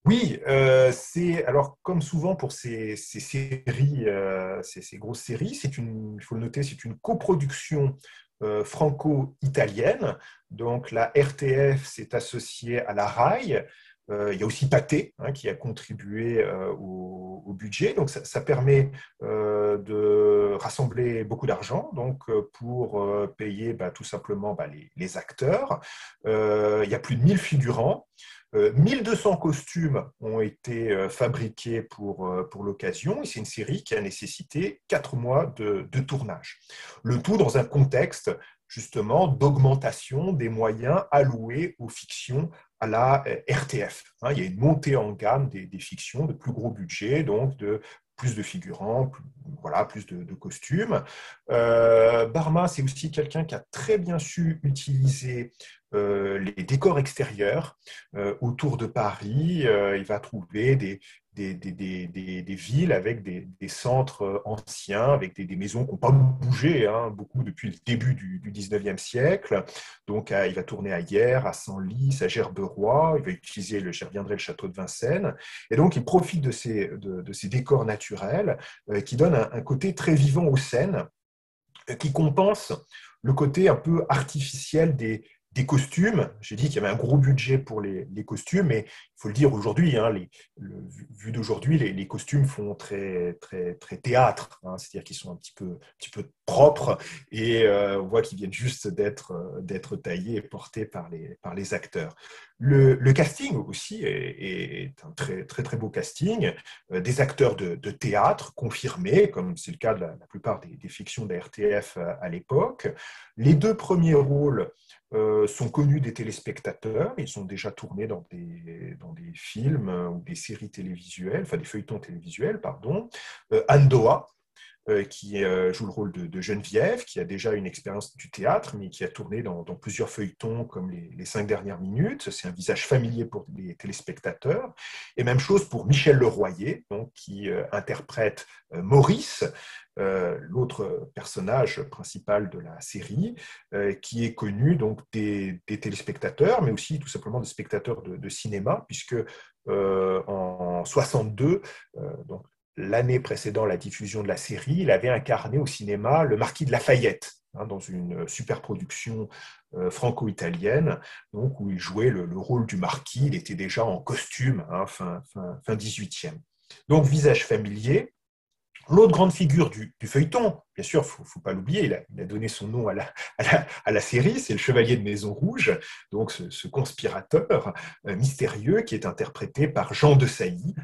Oui, alors comme souvent pour ces séries, ces grosses séries, il faut le noter, c'est une coproduction franco-italienne. Donc la RTF s'est associée à la RAI. Il y a aussi Pathé, hein, qui a contribué au budget. Donc, ça permet de rassembler beaucoup d'argent pour payer tout simplement les acteurs. Il y a plus de 1000 figurants. 1200 costumes ont été fabriqués pour l'occasion. Et c'est une série qui a nécessité 4 mois de tournage. Le tout dans un contexte justement d'augmentation des moyens alloués aux fictions à la RTF. Il y a une montée en gamme des fictions de plus gros budget, donc de plus de figurants, plus de costumes. Barma, c'est aussi quelqu'un qui a très bien su utiliser les décors extérieurs autour de Paris. Il va trouver des villes avec des centres anciens, avec des maisons qui n'ont pas bougé beaucoup depuis le début du 19e siècle. Donc, il va tourner à Hyères, à Senlis, à Gerberoy. Il va utiliser, j'y reviendrai, le château de Vincennes. Et donc, il profite de ces décors naturels qui donnent un côté très vivant aux scènes, qui compense le côté un peu artificiel des costumes. J'ai dit qu'il y avait un gros budget pour les costumes, mais il faut le dire aujourd'hui, vu d'aujourd'hui, les costumes font très, très, très théâtre, c'est-à-dire qu'ils sont un petit peu propres et on voit qu'ils viennent juste d'être taillés et portés par les acteurs. Le casting aussi est un très, très, très beau casting, des acteurs de théâtre confirmés, comme c'est le cas de la plupart des fictions de la RTF à l'époque. Les 2 premiers rôles sont connus des téléspectateurs, ils ont déjà tourné dans des films ou des séries télévisuelles, enfin des feuilletons télévisuels, pardon. Anne Doat, qui joue le rôle de Geneviève, qui a déjà une expérience du théâtre, mais qui a tourné dans plusieurs feuilletons comme les 5 dernières minutes. C'est un visage familier pour les téléspectateurs. Et même chose pour Michel Le Royer, qui interprète Maurice, l'autre personnage principal de la série, qui est connu des téléspectateurs, mais aussi tout simplement des spectateurs de cinéma, puisque en 1962, l'année précédant la diffusion de la série, il avait incarné au cinéma le marquis de Lafayette, dans une superproduction franco-italienne, où il jouait le rôle du marquis. Il était déjà en costume, fin 18e. Donc, visage familier. L'autre grande figure du feuilleton, bien sûr, il ne faut pas l'oublier, il a donné son nom à la série, c'est le Chevalier de Maison Rouge, donc ce conspirateur mystérieux qui est interprété par Jean Desailly.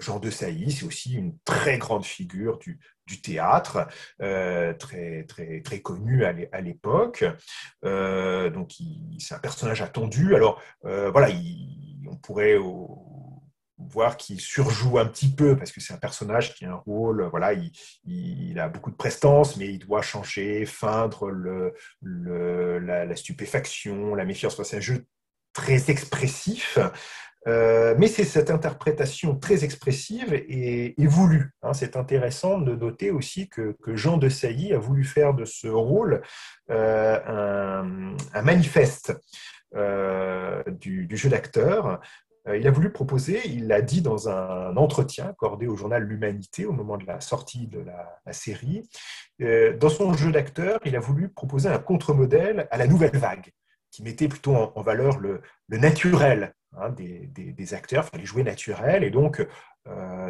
Jean Desailly, c'est aussi une très grande figure du théâtre, très, très, très connu à l'époque. Donc, c'est un personnage attendu. Alors, on pourrait voir qu'il surjoue un petit peu, parce que c'est un personnage qui a un rôle, il a beaucoup de prestance, mais il doit changer, feindre la stupéfaction, la méfiance. C'est un jeu très expressif, mais c'est cette interprétation très expressive et voulue. C'est intéressant de noter aussi que Jean Desailly a voulu faire de ce rôle un manifeste du jeu d'acteur. Il a voulu proposer, il l'a dit dans un entretien accordé au journal L'Humanité au moment de la sortie de la série, dans son jeu d'acteur, il a voulu proposer un contre-modèle à la nouvelle vague, qui mettait plutôt en valeur le naturel des acteurs, enfin les jouets naturels, et donc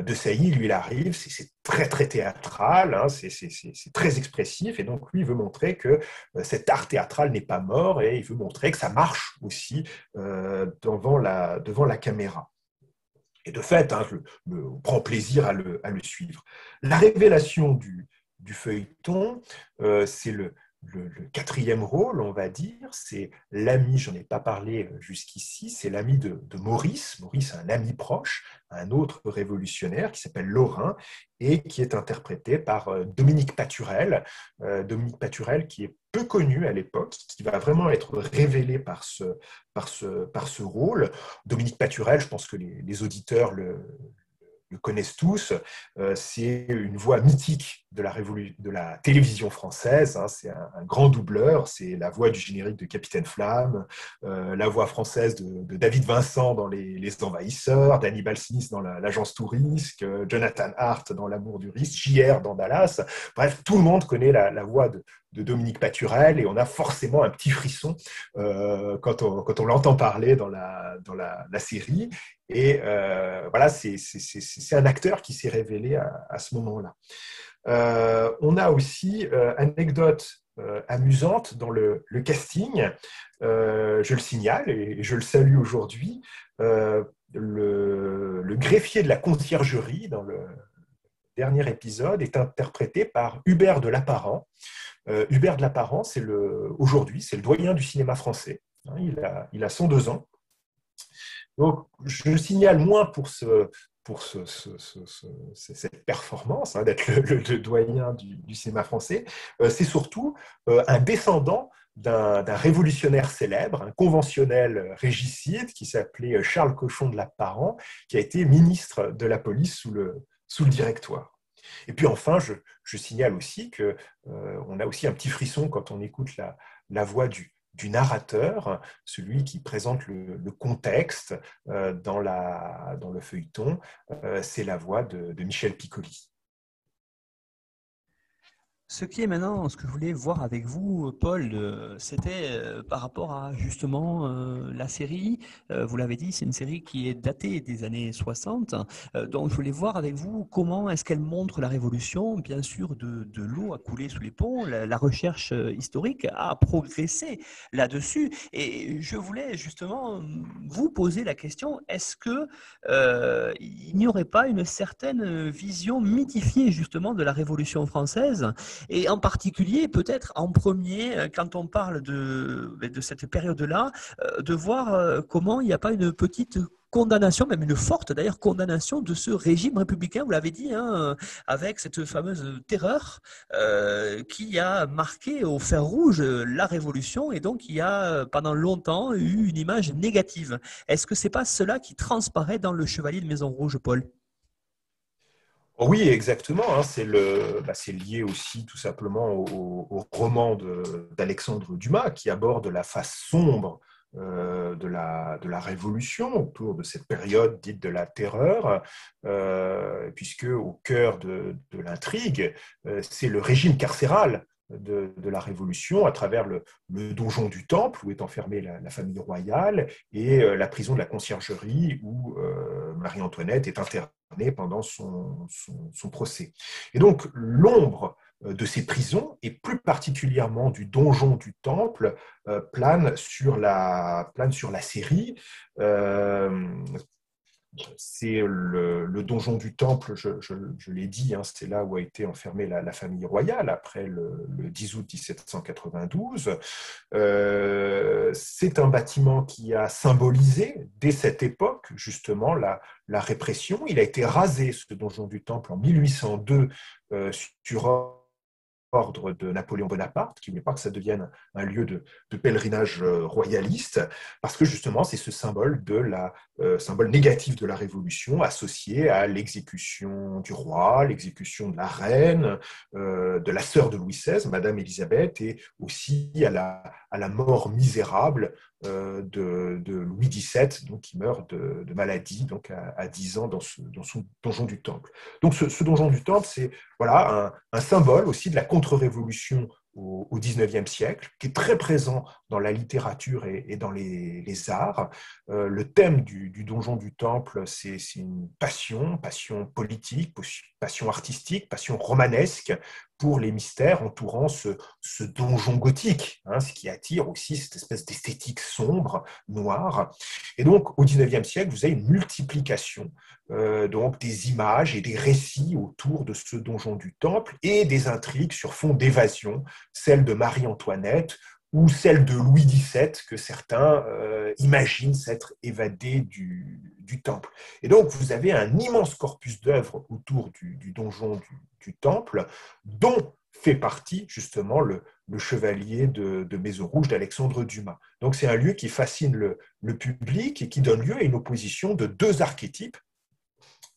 Desailly, lui, il arrive, c'est très, très théâtral, hein, c'est très expressif, et donc lui, il veut montrer que cet art théâtral n'est pas mort, et il veut montrer que ça marche aussi devant la caméra. Et de fait, hein, on prend plaisir à le suivre. La révélation du feuilleton, c'est le quatrième rôle, on va dire, c'est l'ami, j'en ai pas parlé jusqu'ici, c'est l'ami de Maurice. Maurice, un ami proche, un autre révolutionnaire qui s'appelle Lorrain et qui est interprété par Dominique Paturel. Dominique Paturel qui est peu connu à l'époque, qui va vraiment être révélé par ce rôle. Dominique Paturel, je pense que les auditeurs le connaissent tous, c'est une voix mythique de la télévision française, hein, c'est un grand doubleur, c'est la voix du générique de Capitaine Flamme, la voix française de David Vincent dans Les Envahisseurs, d'Hannibal Smith dans l'Agence Tout Risque, Jonathan Hart dans L'Amour du Risque, J.R. dans Dallas, bref, tout le monde connaît la voix de Dominique Paturel, et on a forcément un petit frisson quand on l'entend parler dans la série. Et voilà, c'est un acteur qui s'est révélé à ce moment-là. On a aussi anecdote amusante dans le casting. Je le signale et je le salue aujourd'hui. Le greffier de la conciergerie dans le dernier épisode est interprété par Hubert de Lapparent. Hubert de Lapparent, aujourd'hui, c'est le doyen du cinéma français. Il a 102 ans. Donc, je le signale moins pour cette performance, hein, d'être le doyen du cinéma français. C'est surtout un descendant d'un révolutionnaire célèbre, un conventionnel régicide qui s'appelait Charles Cochon de Lapparent, qui a été ministre de la police sous le Directoire. Et puis enfin, je signale aussi qu'on a aussi un petit frisson quand on écoute la voix du narrateur, celui qui présente le contexte dans le feuilleton, c'est la voix de Michel Piccoli. Ce qui est maintenant, ce que je voulais voir avec vous, Paul, c'était par rapport à justement la série. Vous l'avez dit, c'est une série qui est datée des années 60. Donc, je voulais voir avec vous comment est-ce qu'elle montre la révolution. Bien sûr, de l'eau a coulé sous les ponts. La recherche historique a progressé là-dessus. Et je voulais justement vous poser la question, est-ce que il n'y aurait pas une certaine vision mythifiée justement de la Révolution française ? Et en particulier, peut-être en premier, quand on parle de cette période-là, de voir comment il n'y a pas une petite condamnation, même une forte d'ailleurs condamnation de ce régime républicain, vous l'avez dit, hein, avec cette fameuse terreur qui a marqué au fer rouge la révolution et donc qui a pendant longtemps eu une image négative. Est-ce que ce n'est pas cela qui transparaît dans Le Chevalier de Maison Rouge, Paul ? Oui, exactement. C'est lié aussi tout simplement au roman d'Alexandre Dumas qui aborde la face sombre de la Révolution autour de cette période dite de la terreur, puisque au cœur de l'intrigue, c'est le régime carcéral de la Révolution à travers le donjon du Temple où est enfermée la famille royale et la prison de la conciergerie où Marie-Antoinette est internée pendant son procès. Et donc l'ombre de ces prisons et plus particulièrement du donjon du Temple plane sur la série. C'est le donjon du Temple, je l'ai dit, hein, c'est là où a été enfermée la famille royale après le 10 août 1792. C'est un bâtiment qui a symbolisé, dès cette époque, justement, la répression. Il a été rasé, ce donjon du Temple, en 1802 sur ordre de Napoléon Bonaparte, qui ne voulait pas que ça devienne un lieu de pèlerinage royaliste, parce que justement c'est ce symbole symbole négatif de la Révolution associé à l'exécution du roi, l'exécution de la reine, de la sœur de Louis XVI, Madame Élisabeth, et aussi à la mort misérable de Louis XVII, donc, qui meurt de maladie donc à 10 ans dans son donjon du Temple. Donc ce donjon du Temple, c'est voilà, un symbole aussi de la contre-révolution au XIXe siècle, qui est très présent dans la littérature et dans les arts. Le thème du donjon du temple, c'est une passion politique, passion artistique, passion romanesque pour les mystères entourant ce donjon gothique, hein, ce qui attire aussi cette espèce d'esthétique sombre, noire. Et donc, au XIXe siècle, vous avez une multiplication donc des images et des récits autour de ce donjon du temple et des intrigues sur fond d'évasion, celle de Marie-Antoinette ou celle de Louis XVII, que certains imaginent s'être évadés du temple. Et donc, vous avez un immense corpus d'œuvres autour du donjon du temple, dont fait partie justement le Chevalier de Maison Rouge d'Alexandre Dumas. Donc, c'est un lieu qui fascine le public et qui donne lieu à une opposition de deux archétypes.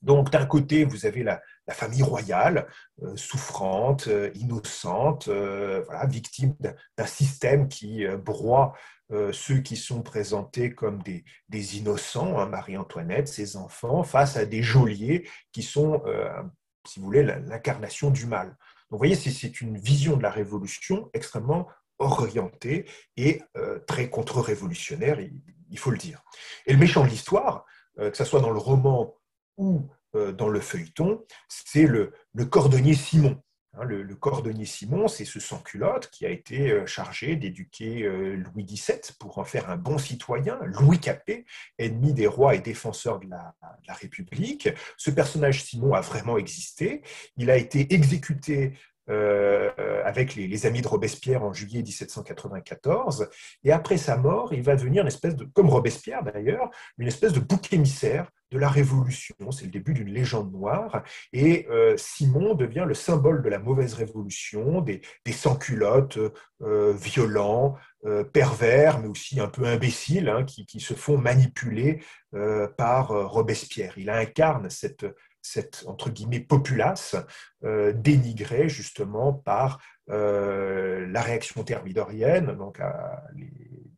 Donc, d'un côté, vous avez la famille royale, souffrante, innocente, voilà, victime d'un système qui broie ceux qui sont présentés comme des innocents, hein, Marie-Antoinette, ses enfants, face à des geôliers qui sont, si vous voulez, l'incarnation du mal. Donc, vous voyez, c'est une vision de la Révolution extrêmement orientée et très contre-révolutionnaire, il faut le dire. Et le méchant de l'histoire, que ce soit dans le roman ou dans le feuilleton, c'est le cordonnier Simon. Le cordonnier Simon, c'est ce sans-culotte qui a été chargé d'éduquer Louis XVII pour en faire un bon citoyen, Louis Capet, ennemi des rois et défenseur de la République. Ce personnage Simon a vraiment existé. Il a été exécuté avec les amis de Robespierre en juillet 1794. Et après sa mort, il va devenir une espèce de, comme Robespierre d'ailleurs, une espèce de bouc émissaire de la Révolution. C'est le début d'une légende noire. Et Simon devient le symbole de la mauvaise Révolution, des sans-culottes violents, pervers, mais aussi un peu imbéciles, hein, qui se font manipuler par Robespierre. Il incarne cette entre guillemets populace dénigrée justement par la réaction thermidorienne, donc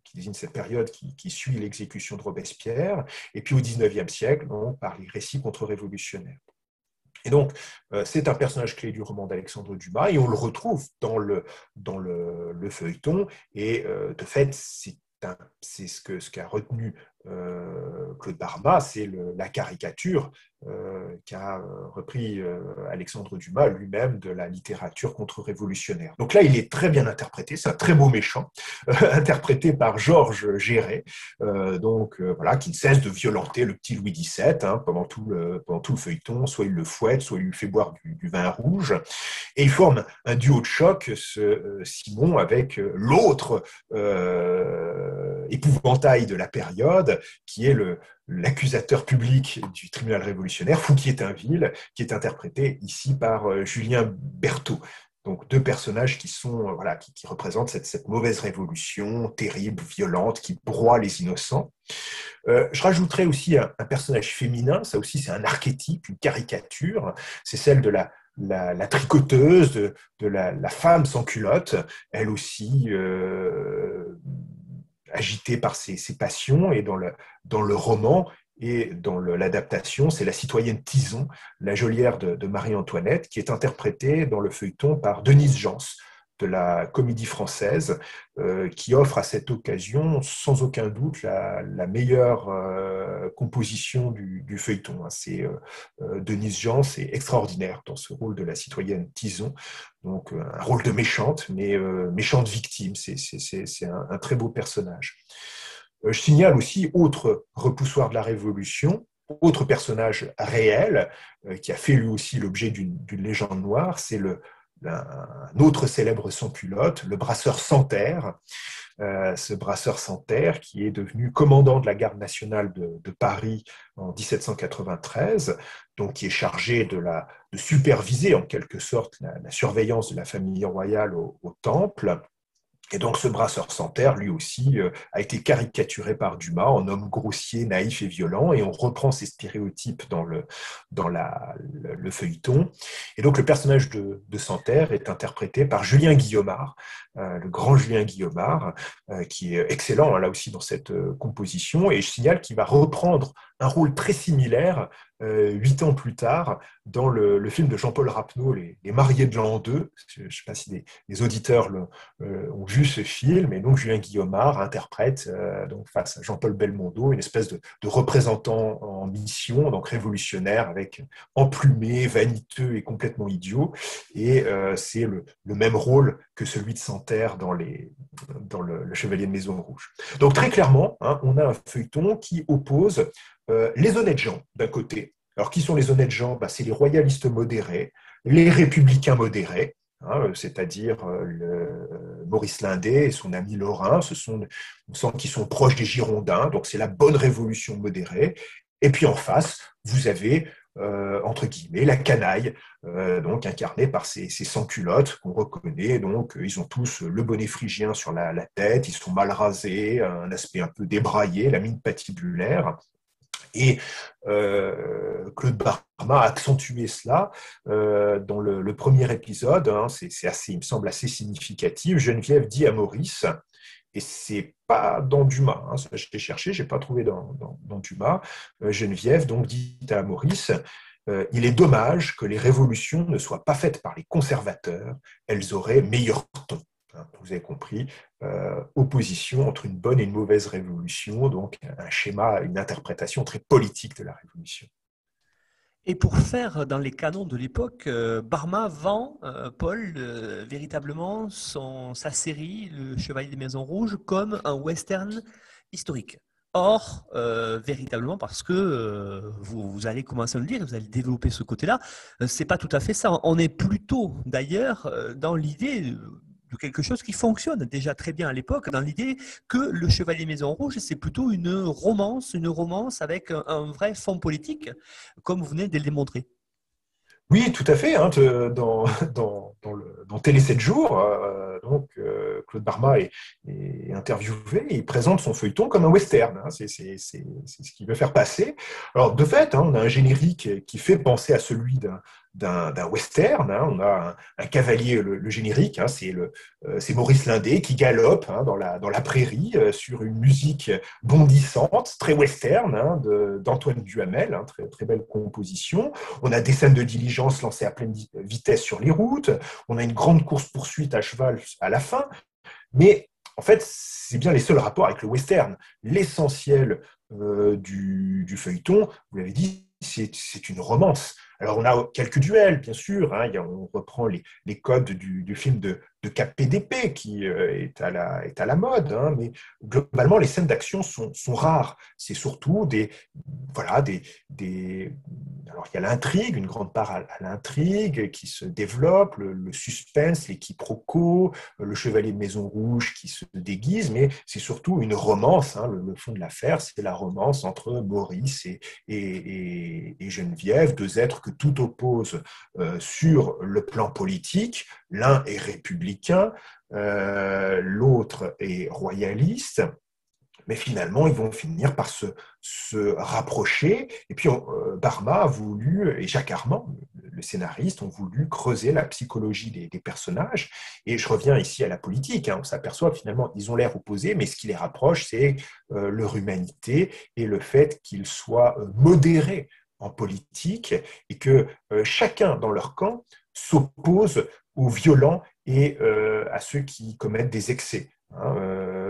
qui désigne cette période qui suit l'exécution de Robespierre, et puis au XIXe siècle, donc, par les récits contre-révolutionnaires. Et donc, c'est un personnage clé du roman d'Alexandre Dumas, et on le retrouve dans le feuilleton, et de fait, c'est ce qu'a retenu Claude Barma, c'est la caricature qu'a repris Alexandre Dumas lui-même de la littérature contre-révolutionnaire. Donc là, il est très bien interprété, c'est un très beau méchant, interprété par Georges Géret, voilà, qui ne cesse de violenter le petit Louis XVII hein, pendant tout le feuilleton, soit il le fouette, soit il lui fait boire du vin rouge, et il forme un duo de choc, ce Simon, avec l'autre épouvantail de la période, qui est l'accusateur public du tribunal révolutionnaire, Fouquier-Tinville, qui est interprété ici par Julien Berthaud. Donc deux personnages qui sont voilà qui représentent cette mauvaise révolution terrible, violente, qui broie les innocents. Je rajouterai aussi un personnage féminin, ça aussi c'est un archétype, une caricature, c'est celle de la tricoteuse, de la femme sans culotte, elle aussi agité par ses passions, et dans le roman et dans l'adaptation, c'est la citoyenne Tison, la geôlière de Marie-Antoinette, qui est interprétée dans le feuilleton par Denise Jans, de la Comédie française, qui offre à cette occasion, sans aucun doute, la meilleure composition du feuilleton. C'est Denise Jans, c'est extraordinaire dans ce rôle de la citoyenne Tison, donc un rôle de méchante, mais méchante victime, c'est un très beau personnage. Je signale aussi, autre repoussoir de la Révolution, autre personnage réel, qui a fait lui aussi l'objet d'une légende noire, c'est un autre célèbre sans-culotte, le brasseur Santerre, ce brasseur Santerre qui est devenu commandant de la garde nationale de Paris en 1793, donc qui est chargé de superviser en quelque sorte la surveillance de la famille royale au temple. Et donc ce brasseur Santerre, lui aussi, a été caricaturé par Dumas en homme grossier, naïf et violent, et on reprend ces stéréotypes dans le feuilleton. Et donc le personnage de Santerre est interprété par Julien Guillaumard, le grand Julien Guillaumard, qui est excellent là aussi dans cette composition, et je signale qu'il va reprendre un rôle très similaire 8 ans plus tard, dans le film de Jean-Paul Rapneau, Les Mariés de l'an 2. Je ne sais pas si les auditeurs ont vu ce film, et donc Julien Guillaumard interprète, donc face à Jean-Paul Belmondo, une espèce de représentant en mission, donc révolutionnaire, avec emplumé, vaniteux et complètement idiot, et c'est le même rôle que celui de Santerre dans Le Chevalier de Maison Rouge. Donc très clairement, on a un feuilleton qui oppose les honnêtes gens, d'un côté. Alors, qui sont les honnêtes gens? C'est les royalistes modérés, les républicains modérés, c'est-à-dire Maurice Lindet et son ami Lorrain, on sent qu'ils sont proches des Girondins, donc c'est la bonne révolution modérée. Et puis en face, vous avez, entre guillemets, la canaille, donc incarnée par ces sans-culottes qu'on reconnaît. Donc, ils ont tous le bonnet phrygien sur la tête, ils sont mal rasés, un aspect un peu débraillé, la mine patibulaire. Et Claude Barma a accentué cela dans le premier épisode, c'est assez, il me semble, assez significatif. Geneviève dit à Maurice, et c'est pas dans Dumas, j'ai cherché, j'ai pas trouvé dans Dumas, Geneviève donc dit à Maurice, il est dommage que les révolutions ne soient pas faites par les conservateurs, elles auraient meilleur ton. Vous avez compris, opposition entre une bonne et une mauvaise révolution, donc un schéma, une interprétation très politique de la révolution. Et pour faire dans les canons de l'époque, Barma vend, Paul, véritablement sa série, Le Chevalier des Maisons Rouges, comme un western historique. Or, véritablement, parce que vous allez commencer à le dire, vous allez développer ce côté-là, c'est pas tout à fait ça. On est plutôt, d'ailleurs, dans l'idée de quelque chose qui fonctionne déjà très bien à l'époque, dans l'idée que Le Chevalier Maison Rouge, c'est plutôt une romance avec un vrai fond politique, comme vous venez de le démontrer. Oui, tout à fait. Dans Télé 7 jours, Claude Barma est interviewé et il présente son feuilleton comme un western. C'est ce qu'il veut faire passer. Alors, de fait, on a un générique qui fait penser à celui d'un western. On a un cavalier, le générique, c'est Maurice Lindet qui galope dans la prairie sur une musique bondissante, très western, d'Antoine Duhamel, très, très belle composition. On a des scènes de diligence lancées à pleine vitesse sur les routes. On a une grande course-poursuite à cheval à la fin. Mais en fait, c'est bien les seuls rapports avec le western. L'essentiel du feuilleton, vous l'avez dit, c'est une romance. Alors, on a quelques duels, bien sûr. On reprend les codes du film de KPDP qui est à la mode. Mais globalement, les scènes d'action sont rares. C'est surtout Alors, il y a l'intrigue, une grande part à l'intrigue qui se développe, le suspense, les quiproquos, le chevalier de Maison Rouge qui se déguise, mais c'est surtout une romance. Le fond de l'affaire, c'est la romance entre Maurice et Geneviève, deux êtres que tout oppose sur le plan politique. L'un est républicain, l'autre est royaliste. Mais finalement, ils vont finir par se rapprocher. Et puis, Barma a voulu, et Jacques Armand, le scénariste, ont voulu creuser la psychologie des personnages. Et je reviens ici à la politique. On s'aperçoit finalement, ils ont l'air opposés, mais ce qui les rapproche, c'est leur humanité et le fait qu'ils soient modérés en politique et que chacun dans leur camp s'oppose aux violents et à ceux qui commettent des excès.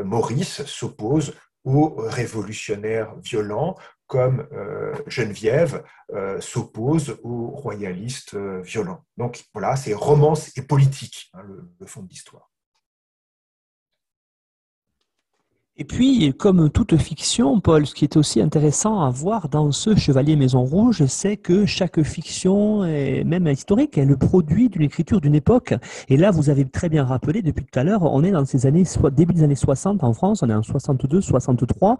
Maurice s'oppose aux révolutionnaires violents comme Geneviève s'oppose aux royalistes violents. Donc voilà, c'est romance et politique, le fond de l'histoire. Et puis, comme toute fiction, Paul, ce qui est aussi intéressant à voir dans ce Chevalier Maison Rouge, c'est que chaque fiction, même historique, elle produit d'une écriture d'une époque. Et là, vous avez très bien rappelé, depuis tout à l'heure, on est dans ces années, début des années 60 en France, on est en 62, 63.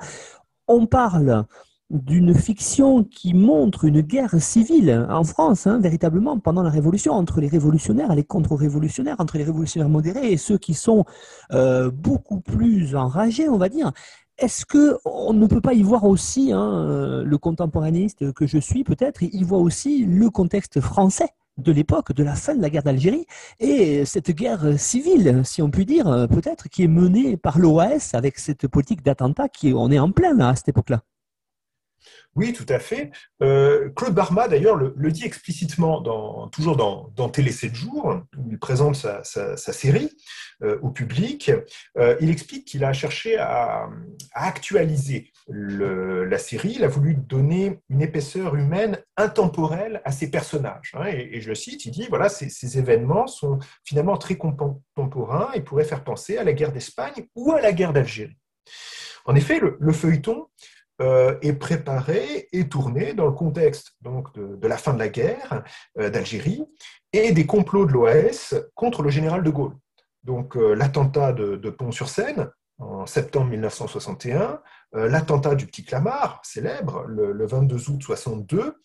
On parle d'une fiction qui montre une guerre civile en France, véritablement, pendant la Révolution, entre les révolutionnaires et les contre-révolutionnaires, entre les révolutionnaires modérés et ceux qui sont beaucoup plus enragés, on va dire. Est-ce qu'on ne peut pas y voir aussi, le contemporaniste que je suis peut-être, y voit aussi le contexte français de l'époque, de la fin de la guerre d'Algérie, et cette guerre civile, si on peut dire, peut-être, qui est menée par l'OAS avec cette politique d'attentat on est en plein là, à cette époque-là. Oui, tout à fait. Claude Barma, d'ailleurs, le dit explicitement, toujours dans Télé 7 jours, où il présente sa série au public. Il explique qu'il a cherché à actualiser la série. Il a voulu donner une épaisseur humaine intemporelle à ses personnages. Hein, et je cite, il dit, voilà, ces événements sont finalement très contemporains et pourraient faire penser à la guerre d'Espagne ou à la guerre d'Algérie. En effet, le feuilleton est préparé et tourné dans le contexte donc, de la fin de la guerre d'Algérie et des complots de l'OAS contre le général de Gaulle. Donc l'attentat de Pont-sur-Seine en septembre 1961, l'attentat du Petit Clamart, célèbre, le 22 août 62.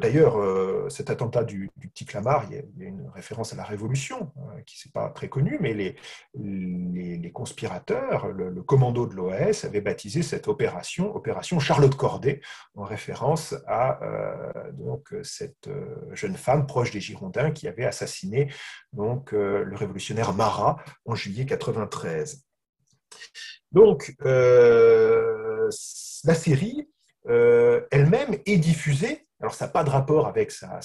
D'ailleurs, cet attentat du Petit Clamart, il y a une référence à la Révolution, qui n'est pas très connue, mais les conspirateurs, le commando de l'OAS, avait baptisé cette opération Charlotte Corday, en référence à donc, cette jeune femme proche des Girondins qui avait assassiné donc, le révolutionnaire Marat en juillet 1993. Donc, la série elle-même est diffusée, alors ça n'a pas de rapport avec sa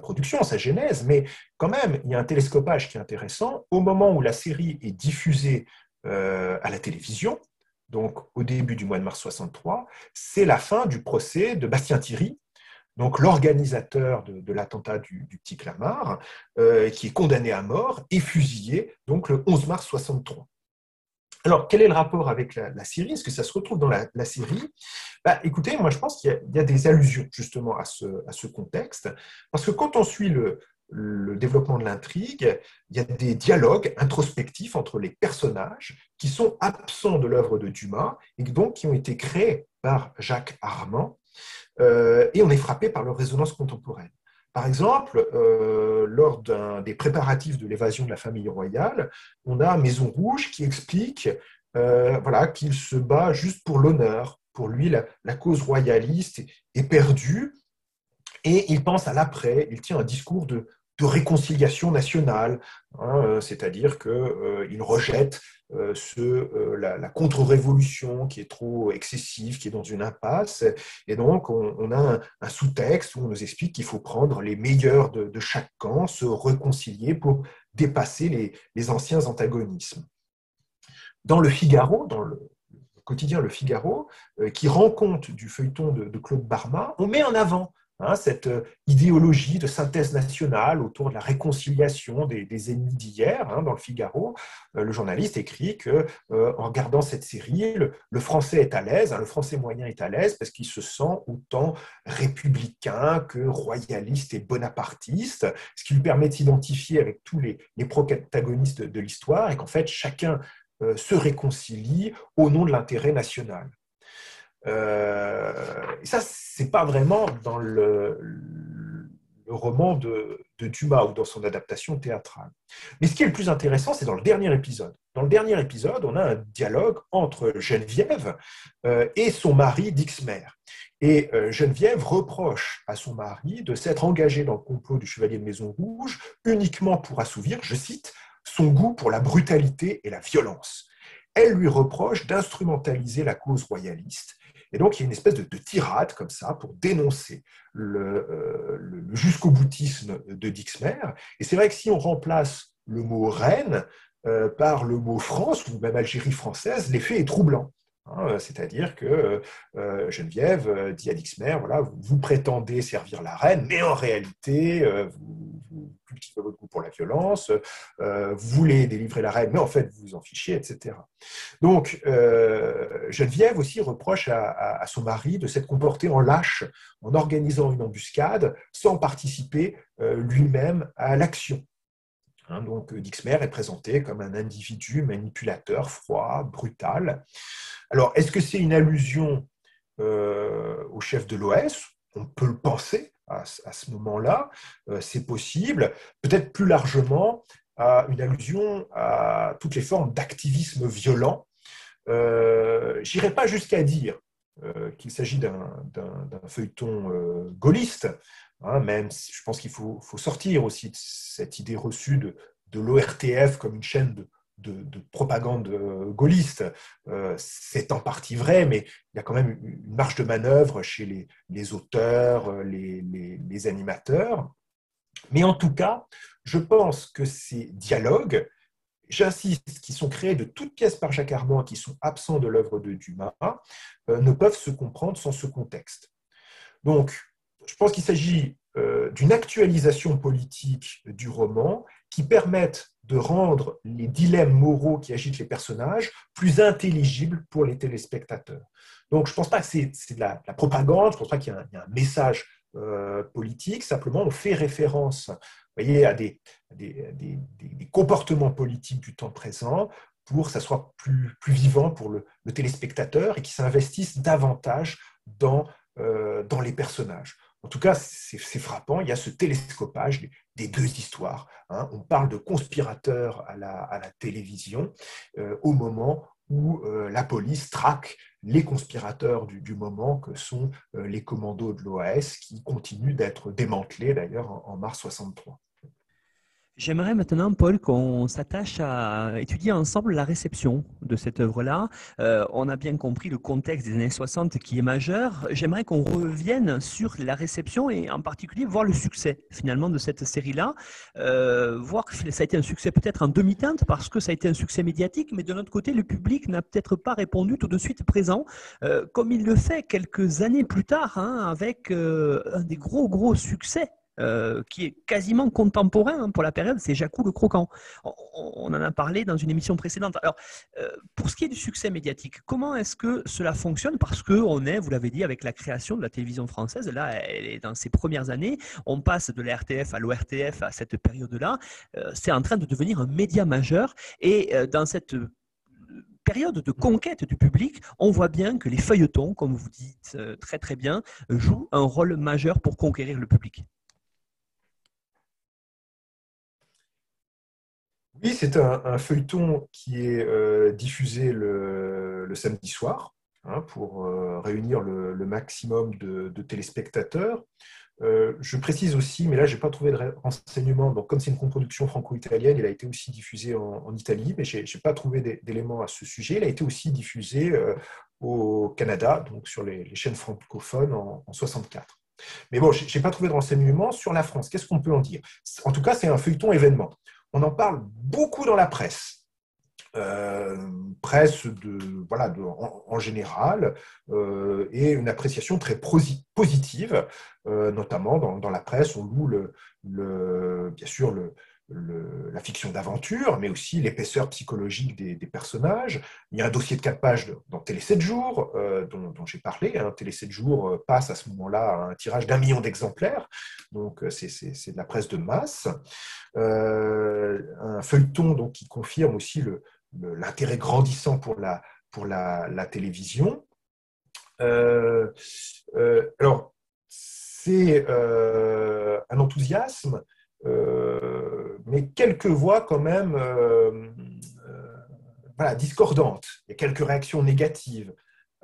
production, sa genèse, mais quand même, il y a un télescopage qui est intéressant. Au moment où la série est diffusée à la télévision, donc au début du mois de mars 1963, c'est la fin du procès de Bastien Thierry, donc l'organisateur de l'attentat du Petit Clamart, qui est condamné à mort et fusillé donc, le 11 mars 1963. Alors, quel est le rapport avec la série? Est-ce que ça se retrouve dans la série? Bah, écoutez, moi je pense qu'il y a des allusions justement à ce contexte, parce que quand on suit le développement de l'intrigue, il y a des dialogues introspectifs entre les personnages qui sont absents de l'œuvre de Dumas et donc qui ont été créés par Jacques Armand, et on est frappé par leur résonance contemporaine. Par exemple, lors des préparatifs de l'évasion de la famille royale, on a Maison Rouge qui explique voilà, qu'il se bat juste pour l'honneur. Pour lui, la cause royaliste est perdue et il pense à l'après. Il tient un discours de réconciliation nationale, hein, c'est-à-dire qu'il rejette la contre-révolution qui est trop excessive, qui est dans une impasse. Et donc, on a un sous-texte où on nous explique qu'il faut prendre les meilleurs de chaque camp, se réconcilier pour dépasser les anciens antagonismes. Dans le Figaro, dans le quotidien Le Figaro, qui rend compte du feuilleton de Claude Barma, on met en avant cette idéologie de synthèse nationale autour de la réconciliation des ennemis d'hier. Dans Le Figaro, le journaliste écrit qu'en regardant cette série, le français est à l'aise, le français moyen est à l'aise parce qu'il se sent autant républicain que royaliste et bonapartiste, ce qui lui permet de s'identifier avec tous les protagonistes de l'histoire et qu'en fait, chacun se réconcilie au nom de l'intérêt national. Et ça, c'est pas vraiment dans le roman de Dumas ou dans son adaptation théâtrale. Mais ce qui est le plus intéressant, c'est dans le dernier épisode. Dans le dernier épisode, on a un dialogue entre Geneviève et son mari Dixmer. Et Geneviève reproche à son mari de s'être engagée dans le complot du Chevalier de Maison Rouge uniquement pour assouvir, je cite, son goût pour la brutalité et la violence. Elle lui reproche d'instrumentaliser la cause royaliste. Et donc, il y a une espèce de tirade comme ça pour dénoncer le jusqu'au-boutisme de Dixmer. Et c'est vrai que si on remplace le mot « reine » par le mot « France » ou même « Algérie française », l'effet est troublant. Hein, c'est-à-dire que Geneviève dit à Dixmer, voilà, vous prétendez servir la reine, mais en réalité, vous cultivez votre goût pour la violence, vous voulez délivrer la reine, mais en fait, vous vous en fichez, etc. Donc, Geneviève aussi reproche à son mari de s'être comporté en lâche, en organisant une embuscade, sans participer lui-même à l'action. Donc, Dixmer est présenté comme un individu manipulateur, froid, brutal. Alors, est-ce que c'est une allusion au chef de l'OS? On peut le penser à ce moment-là, c'est possible. Peut-être plus largement, à une allusion à toutes les formes d'activisme violent. Je n'irai pas jusqu'à dire qu'il s'agit d'un feuilleton gaulliste, hein, même je pense qu'il faut sortir aussi de cette idée reçue de l'ORTF comme une chaîne de de propagande gaulliste. C'est en partie vrai, mais il y a quand même une marge de manœuvre chez les auteurs, les animateurs. Mais en tout cas, je pense que ces dialogues, j'insiste, qui sont créés de toutes pièces par Jacques Armand, qui sont absents de l'œuvre de Dumas, ne peuvent se comprendre sans ce contexte. Donc, je pense qu'il s'agit d'une actualisation politique du roman qui permette de rendre les dilemmes moraux qui agitent les personnages plus intelligibles pour les téléspectateurs. Donc, je ne pense pas que c'est de la propagande, je ne pense pas qu'il y a un message politique, simplement on fait référence, vous voyez, à des comportements politiques du temps présent pour que ça soit plus vivant pour le téléspectateur et qu'il s'investisse davantage dans les personnages. En tout cas, c'est frappant, il y a ce télescopage des deux histoires. Hein. On parle de conspirateurs à la télévision au moment où la police traque les conspirateurs du moment, que sont les commandos de l'OAS, qui continuent d'être démantelés d'ailleurs en mars 1963. J'aimerais maintenant, Paul, qu'on s'attache à étudier ensemble la réception de cette œuvre-là. On a bien compris le contexte des années 60 qui est majeur. J'aimerais qu'on revienne sur la réception et en particulier voir le succès finalement de cette série-là. Voir que ça a été un succès peut-être en demi-teinte parce que ça a été un succès médiatique, mais de notre côté, le public n'a peut-être pas répondu tout de suite présent, comme il le fait quelques années plus tard, hein, avec un des gros succès. Qui est quasiment contemporain, hein, pour la période, c'est Jacou le Croquant. On en a parlé dans une émission précédente. Alors, pour ce qui est du succès médiatique, comment est-ce que cela fonctionne? Parce qu'on est, vous l'avez dit, avec la création de la télévision française, là, elle est dans ses premières années, on passe de la RTF à l'ORTF à cette période-là, c'est en train de devenir un média majeur et dans cette période de conquête du public, on voit bien que les feuilletons, comme vous dites très très bien, jouent un rôle majeur pour conquérir le public. Oui, c'est un feuilleton qui est diffusé le samedi soir, hein, pour réunir le maximum de téléspectateurs. Je précise aussi, mais là, je n'ai pas trouvé de renseignements. Donc, comme c'est une coproduction franco-italienne, il a été aussi diffusé en Italie, mais je n'ai pas trouvé d'éléments à ce sujet. Il a été aussi diffusé au Canada, donc sur les chaînes francophones en 1964. Mais bon, je n'ai pas trouvé de renseignements sur la France. Qu'est-ce qu'on peut en dire? En tout cas, c'est un feuilleton événement. On en parle beaucoup dans la presse, en général, et une appréciation très positive, notamment dans la presse, on loue bien sûr la fiction d'aventure, mais aussi l'épaisseur psychologique des personnages. Il y a un dossier de 4 pages dans Télé 7 jours, dont j'ai parlé. Hein. Télé 7 jours passe à ce moment-là à un tirage d'1 million d'exemplaires, donc c'est de la presse de masse. Un feuilleton donc, qui confirme aussi l'intérêt grandissant pour la télévision. Alors, c'est un enthousiasme, mais quelques voix quand même discordantes. Il y a quelques réactions négatives.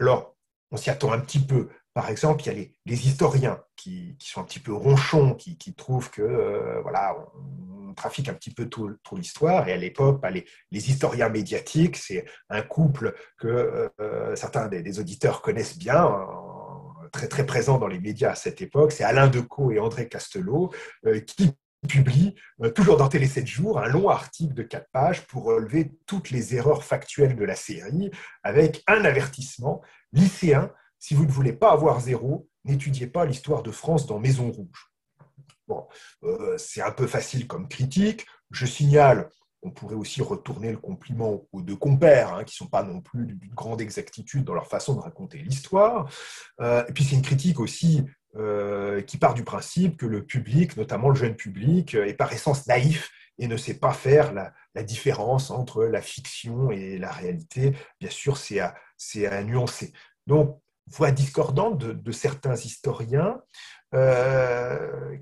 Alors, on s'y attend un petit peu. Par exemple, il y a les historiens qui sont un petit peu ronchons, qui trouvent que on trafique un petit peu trop l'histoire. Et à l'époque, les historiens médiatiques, c'est un couple que certains des auditeurs connaissent bien, très, très présent dans les médias à cette époque. C'est Alain Decaux et André Castelot qui publie, toujours dans Télé 7 jours, un long article de 4 pages pour relever toutes les erreurs factuelles de la série, avec un avertissement: lycéens, si vous ne voulez pas avoir 0, n'étudiez pas l'histoire de France dans Maison Rouge. Bon, c'est un peu facile comme critique. Je signale, on pourrait aussi retourner le compliment aux deux compères, hein, qui ne sont pas non plus d'une grande exactitude dans leur façon de raconter l'histoire. Et puis c'est une critique aussi qui part du principe que le public, notamment le jeune public, est par essence naïf et ne sait pas faire la différence entre la fiction et la réalité. Bien sûr, c'est à nuancer. Donc, voix discordante de certains historiens,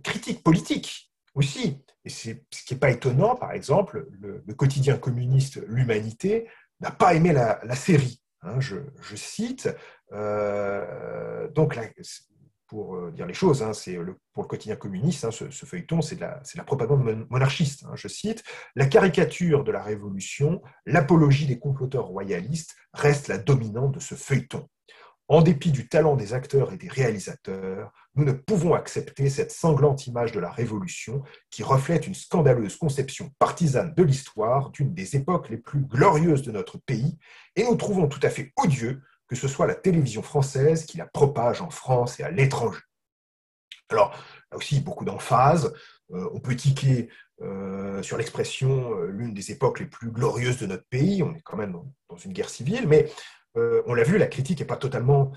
critique politique aussi. Et c'est ce qui n'est pas étonnant. Par exemple, le quotidien communiste L'Humanité n'a pas aimé la série. Hein, je cite. Donc, la pour dire les choses, hein, c'est pour le quotidien communiste, hein, ce feuilleton, c'est de la propagande monarchiste, hein, je cite, « La caricature de la Révolution, l'apologie des comploteurs royalistes reste la dominante de ce feuilleton. En dépit du talent des acteurs et des réalisateurs, nous ne pouvons accepter cette sanglante image de la Révolution qui reflète une scandaleuse conception partisane de l'histoire d'une des époques les plus glorieuses de notre pays, et nous trouvons tout à fait odieux que ce soit la télévision française qui la propage en France et à l'étranger. » Alors, là aussi, beaucoup d'emphase. On peut tiquer sur l'expression « l'une des époques les plus glorieuses de notre pays ». On est quand même dans une guerre civile, mais... on l'a vu, la critique n'est pas totalement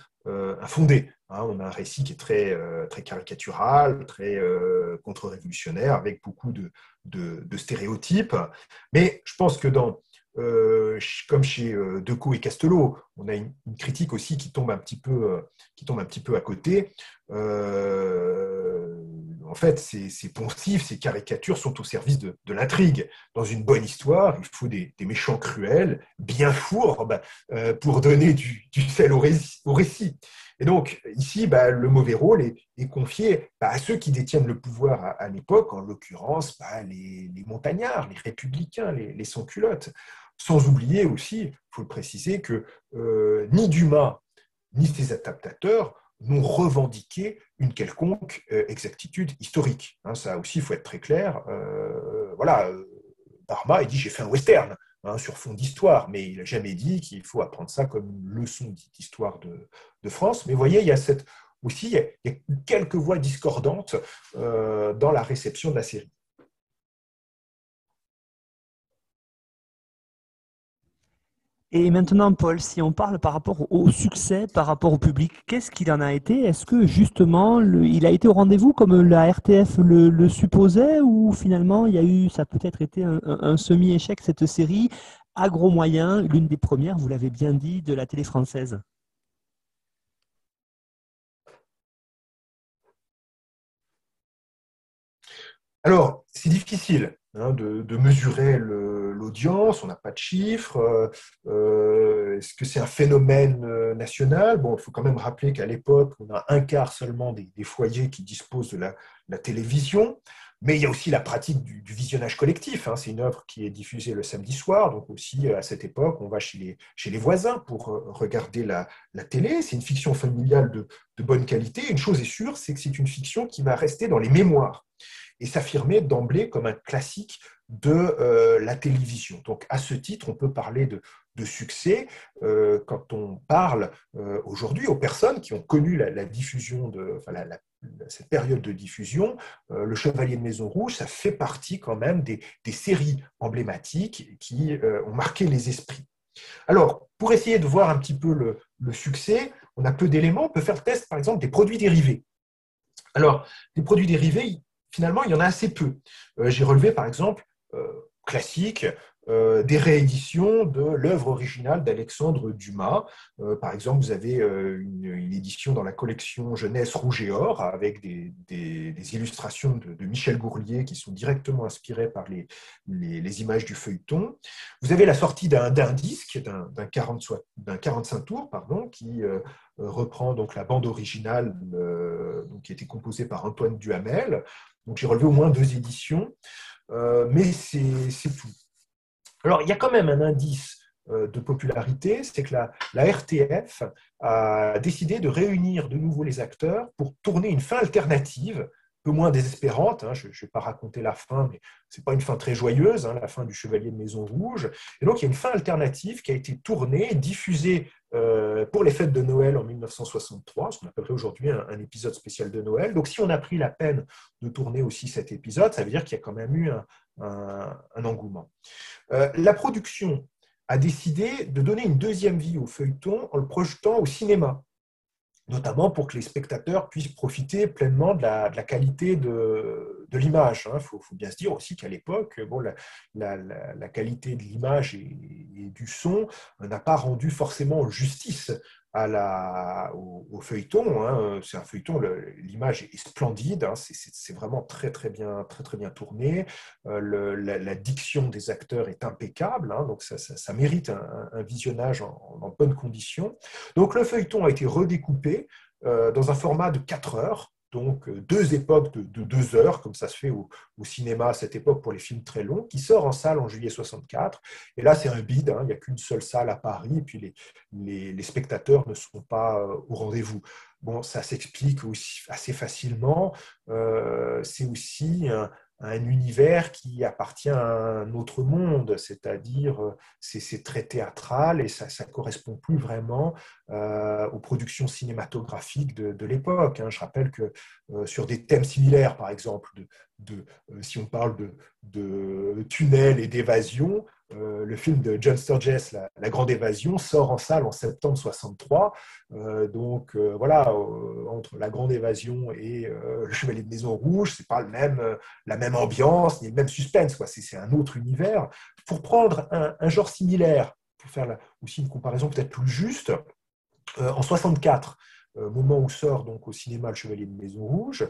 infondée. Hein, on a un récit qui est très caricatural, très contre-révolutionnaire, avec beaucoup de stéréotypes. Mais je pense que comme chez Decaux et Castelot, on a une critique aussi qui tombe un petit peu à côté. En fait, ces poncifs, ces caricatures sont au service de l'intrigue. Dans une bonne histoire, il faut des méchants cruels, bien fourbes, pour donner du sel au récit. Et donc, ici, le mauvais rôle est confié à ceux qui détiennent le pouvoir à l'époque, en l'occurrence les montagnards, les républicains, les sans-culottes. Sans oublier aussi, il faut le préciser, que ni Dumas, ni ses adaptateurs n'ont revendiqué une quelconque exactitude historique. Hein, ça aussi, il faut être très clair. Voilà, Barma, il dit « j'ai fait un western » hein, sur fond d'histoire, mais il n'a jamais dit qu'il faut apprendre ça comme une leçon d'histoire de France. Mais vous voyez, il y a aussi quelques voix discordantes dans la réception de la série. Et maintenant, Paul, si on parle par rapport au succès, par rapport au public, qu'est-ce qu'il en a été? Est-ce que justement, il a été au rendez-vous comme la RTF le supposait, ou finalement, ça a peut-être été un semi-échec, cette série, à gros moyens, l'une des premières, vous l'avez bien dit, de la télé française? Alors, c'est difficile de mesurer l'audience, on n'a pas de chiffres. Est-ce que c'est un phénomène national? Bon, il faut quand même rappeler qu'à l'époque, on a un quart seulement des foyers qui disposent de la télévision, mais il y a aussi la pratique du visionnage collectif. Hein. C'est une œuvre qui est diffusée le samedi soir, donc aussi à cette époque, on va chez les voisins pour regarder la télé. C'est une fiction familiale de bonne qualité. Une chose est sûre, c'est que c'est une fiction qui va rester dans les mémoires et s'affirmer d'emblée comme un classique de la télévision. Donc, à ce titre, on peut parler de succès quand on parle aujourd'hui aux personnes qui ont connu la diffusion cette période de diffusion. Le Chevalier de Maison Rouge, ça fait partie quand même des séries emblématiques qui ont marqué les esprits. Alors, pour essayer de voir un petit peu le succès, on a peu d'éléments. On peut faire le test, par exemple, des produits dérivés. Alors, les produits dérivés, finalement, il y en a assez peu. J'ai relevé, par exemple, classique, des rééditions de l'œuvre originale d'Alexandre Dumas. Par exemple, vous avez une édition dans la collection Jeunesse Rouge et Or, avec des illustrations de Michel Gourlier qui sont directement inspirées par les images du feuilleton. Vous avez la sortie d'un disque, d'un 45 tours, pardon, qui reprend donc la bande originale qui a été composée par Antoine Duhamel. Donc j'ai relevé au moins 2 éditions, mais c'est tout. Alors, il y a quand même un indice de popularité, c'est que la RTF a décidé de réunir de nouveau les acteurs pour tourner une fin alternative, peu moins désespérante. Hein, je ne vais pas raconter la fin, mais ce n'est pas une fin très joyeuse, hein, la fin du Chevalier de Maison Rouge. Et donc, il y a une fin alternative qui a été tournée, diffusée pour les fêtes de Noël en 1963, ce qu'on appellerait aujourd'hui un épisode spécial de Noël. Donc, si on a pris la peine de tourner aussi cet épisode, ça veut dire qu'il y a quand même eu un engouement. La production a décidé de donner une deuxième vie au feuilleton en le projetant au cinéma, notamment pour que les spectateurs puissent profiter pleinement de la qualité de l'image. Il faut bien se dire aussi qu'à l'époque, bon, la qualité de l'image et du son n'a pas rendu forcément justice au feuilleton. Hein. C'est un feuilleton, l'image est splendide, hein. C'est vraiment très bien tourné. La diction des acteurs est impeccable, hein. Donc ça mérite un visionnage en bonnes conditions. Donc le feuilleton a été redécoupé dans un format de 4 heures, donc deux époques de 2 heures, comme ça se fait au cinéma à cette époque pour les films très longs, qui sort en salle en juillet 64. Et là, c'est un bide, hein, il n'y a qu'une seule salle à Paris, et puis les spectateurs ne sont pas au rendez-vous. Bon, ça s'explique aussi assez facilement. C'est aussi un univers qui appartient à un autre monde, c'est-à-dire c'est très théâtral et ça ne correspond plus vraiment aux productions cinématographiques de l'époque. Je rappelle que sur des thèmes similaires, par exemple, si on parle de tunnels et d'évasion, le film de John Sturges, La Grande Évasion, sort en salle en septembre 1963. Voilà, entre La Grande Évasion et Le Chevalier de Maison Rouge, c'est pas la même ambiance, ni le même suspense, quoi. C'est un autre univers. Pour prendre un genre similaire, pour faire aussi une comparaison peut-être plus juste, en 1964, moment où sort donc au cinéma Le Chevalier de Maison Rouge,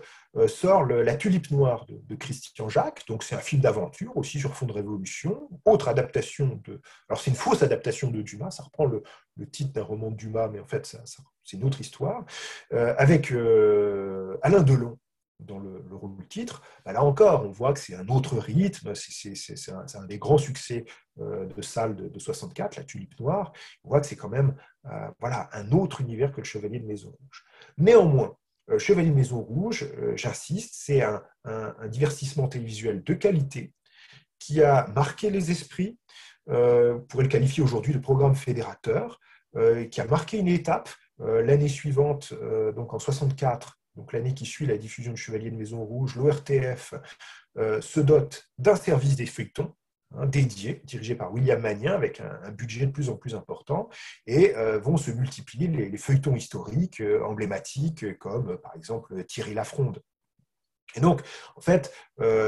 sort La Tulipe Noire de Christian Jacques. Donc c'est un film d'aventure aussi sur fond de révolution. Autre adaptation alors c'est une fausse adaptation de Dumas. Ça reprend le titre d'un roman de Dumas, mais en fait c'est une autre histoire. Avec Alain Delon dans le rôle titre. Ben là encore, on voit que c'est un autre rythme. C'est un des grands succès de salle de 64, La Tulipe Noire. On voit que c'est quand même voilà, un autre univers que Le Chevalier de Maison Rouge. Néanmoins, Chevalier de Maison Rouge, j'insiste, c'est un divertissement télévisuel de qualité qui a marqué les esprits, on pourrait le qualifier aujourd'hui de programme fédérateur, qui a marqué une étape. L'année suivante, donc en 64, donc l'année qui suit la diffusion de Chevalier de Maison Rouge, l'ORTF se dote d'un service des feuilletons dédié, dirigé par William Magnin, avec un budget de plus en plus important, et vont se multiplier les feuilletons historiques emblématiques, comme par exemple Thierry Lafronde. Et donc, en fait,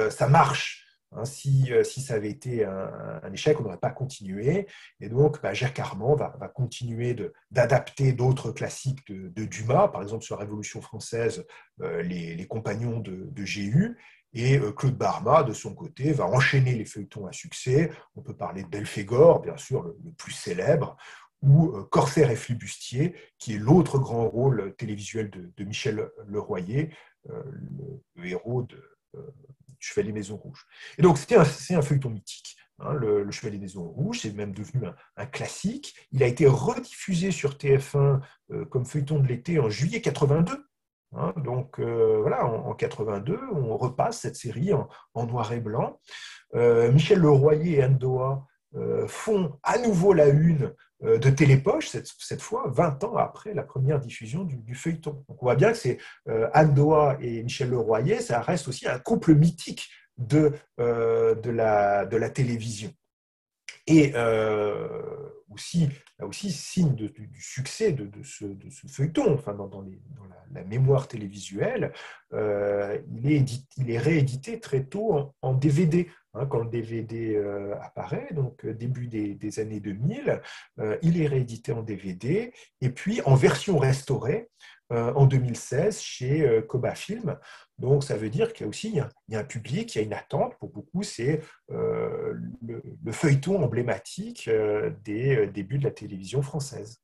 ça marche. Si ça avait été un échec, on n'aurait pas continué. Et donc, Jacques Armand va continuer d'adapter d'autres classiques de Dumas, par exemple sur la Révolution française, les Compagnons de G.U. Et Claude Barma, de son côté, va enchaîner les feuilletons à succès. On peut parler de Belphégor, bien sûr, le plus célèbre, ou Corsaire et Flibustier, qui est l'autre grand rôle télévisuel de Michel Le Royer, le héros Chevalier Maison Rouge. Et donc, c'est un feuilleton mythique. Le Chevalier Maison Rouge, c'est même devenu un classique. Il a été rediffusé sur TF1 comme feuilleton de l'été en juillet 82. Donc, voilà, en 82, on repasse cette série en noir et blanc. Michel Le Royer et Anne Doat font à nouveau la une de Télépoche, cette fois 20 ans après la première diffusion du feuilleton. Donc on voit bien que c'est Anne Doat et Michel Le Royer, ça reste aussi un couple mythique de la télévision. Et aussi signe du succès de ce feuilleton, enfin dans la mémoire télévisuelle, il est réédité très tôt en DVD. Quand le DVD apparaît, donc début des années 2000, il est réédité en DVD, et puis en version restaurée en 2016 chez Koba Film. Donc ça veut dire qu'il y a aussi un public, il y a une attente, pour beaucoup c'est le feuilleton emblématique des débuts de la télévision française.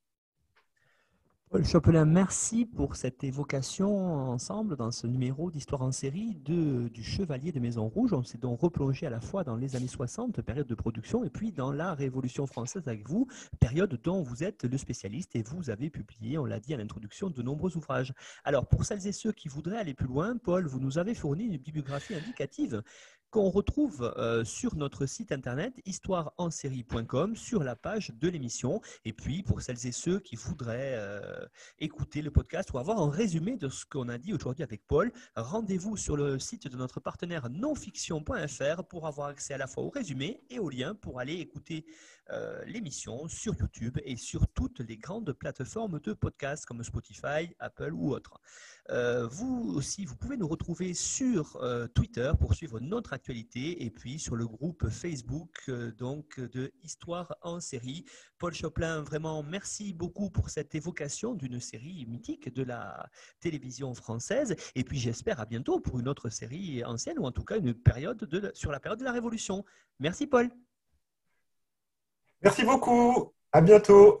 Paul Chopelin, merci pour cette évocation ensemble dans ce numéro d'Histoire en série du Chevalier de Maison Rouge. On s'est donc replongé à la fois dans les années 60, période de production, et puis dans la Révolution française avec vous, période dont vous êtes le spécialiste et vous avez publié, on l'a dit à l'introduction, de nombreux ouvrages. Alors, pour celles et ceux qui voudraient aller plus loin, Paul, vous nous avez fourni une bibliographie indicative qu'on retrouve sur notre site internet histoireensérie.com sur la page de l'émission. Et puis, pour celles et ceux qui voudraient écouter le podcast ou avoir un résumé de ce qu'on a dit aujourd'hui avec Paul, rendez-vous sur le site de notre partenaire nonfiction.fr pour avoir accès à la fois au résumé et aux liens pour aller écouter l'émission sur YouTube et sur toutes les grandes plateformes de podcast comme Spotify, Apple ou autres. Vous aussi, vous pouvez nous retrouver sur Twitter pour suivre notre actualité et puis sur le groupe Facebook donc de Histoire en série. Paul Chopelin, vraiment merci beaucoup pour cette évocation d'une série mythique de la télévision française et puis j'espère à bientôt pour une autre série ancienne ou en tout cas une période sur la période de la Révolution. Merci Paul. Merci beaucoup, à bientôt.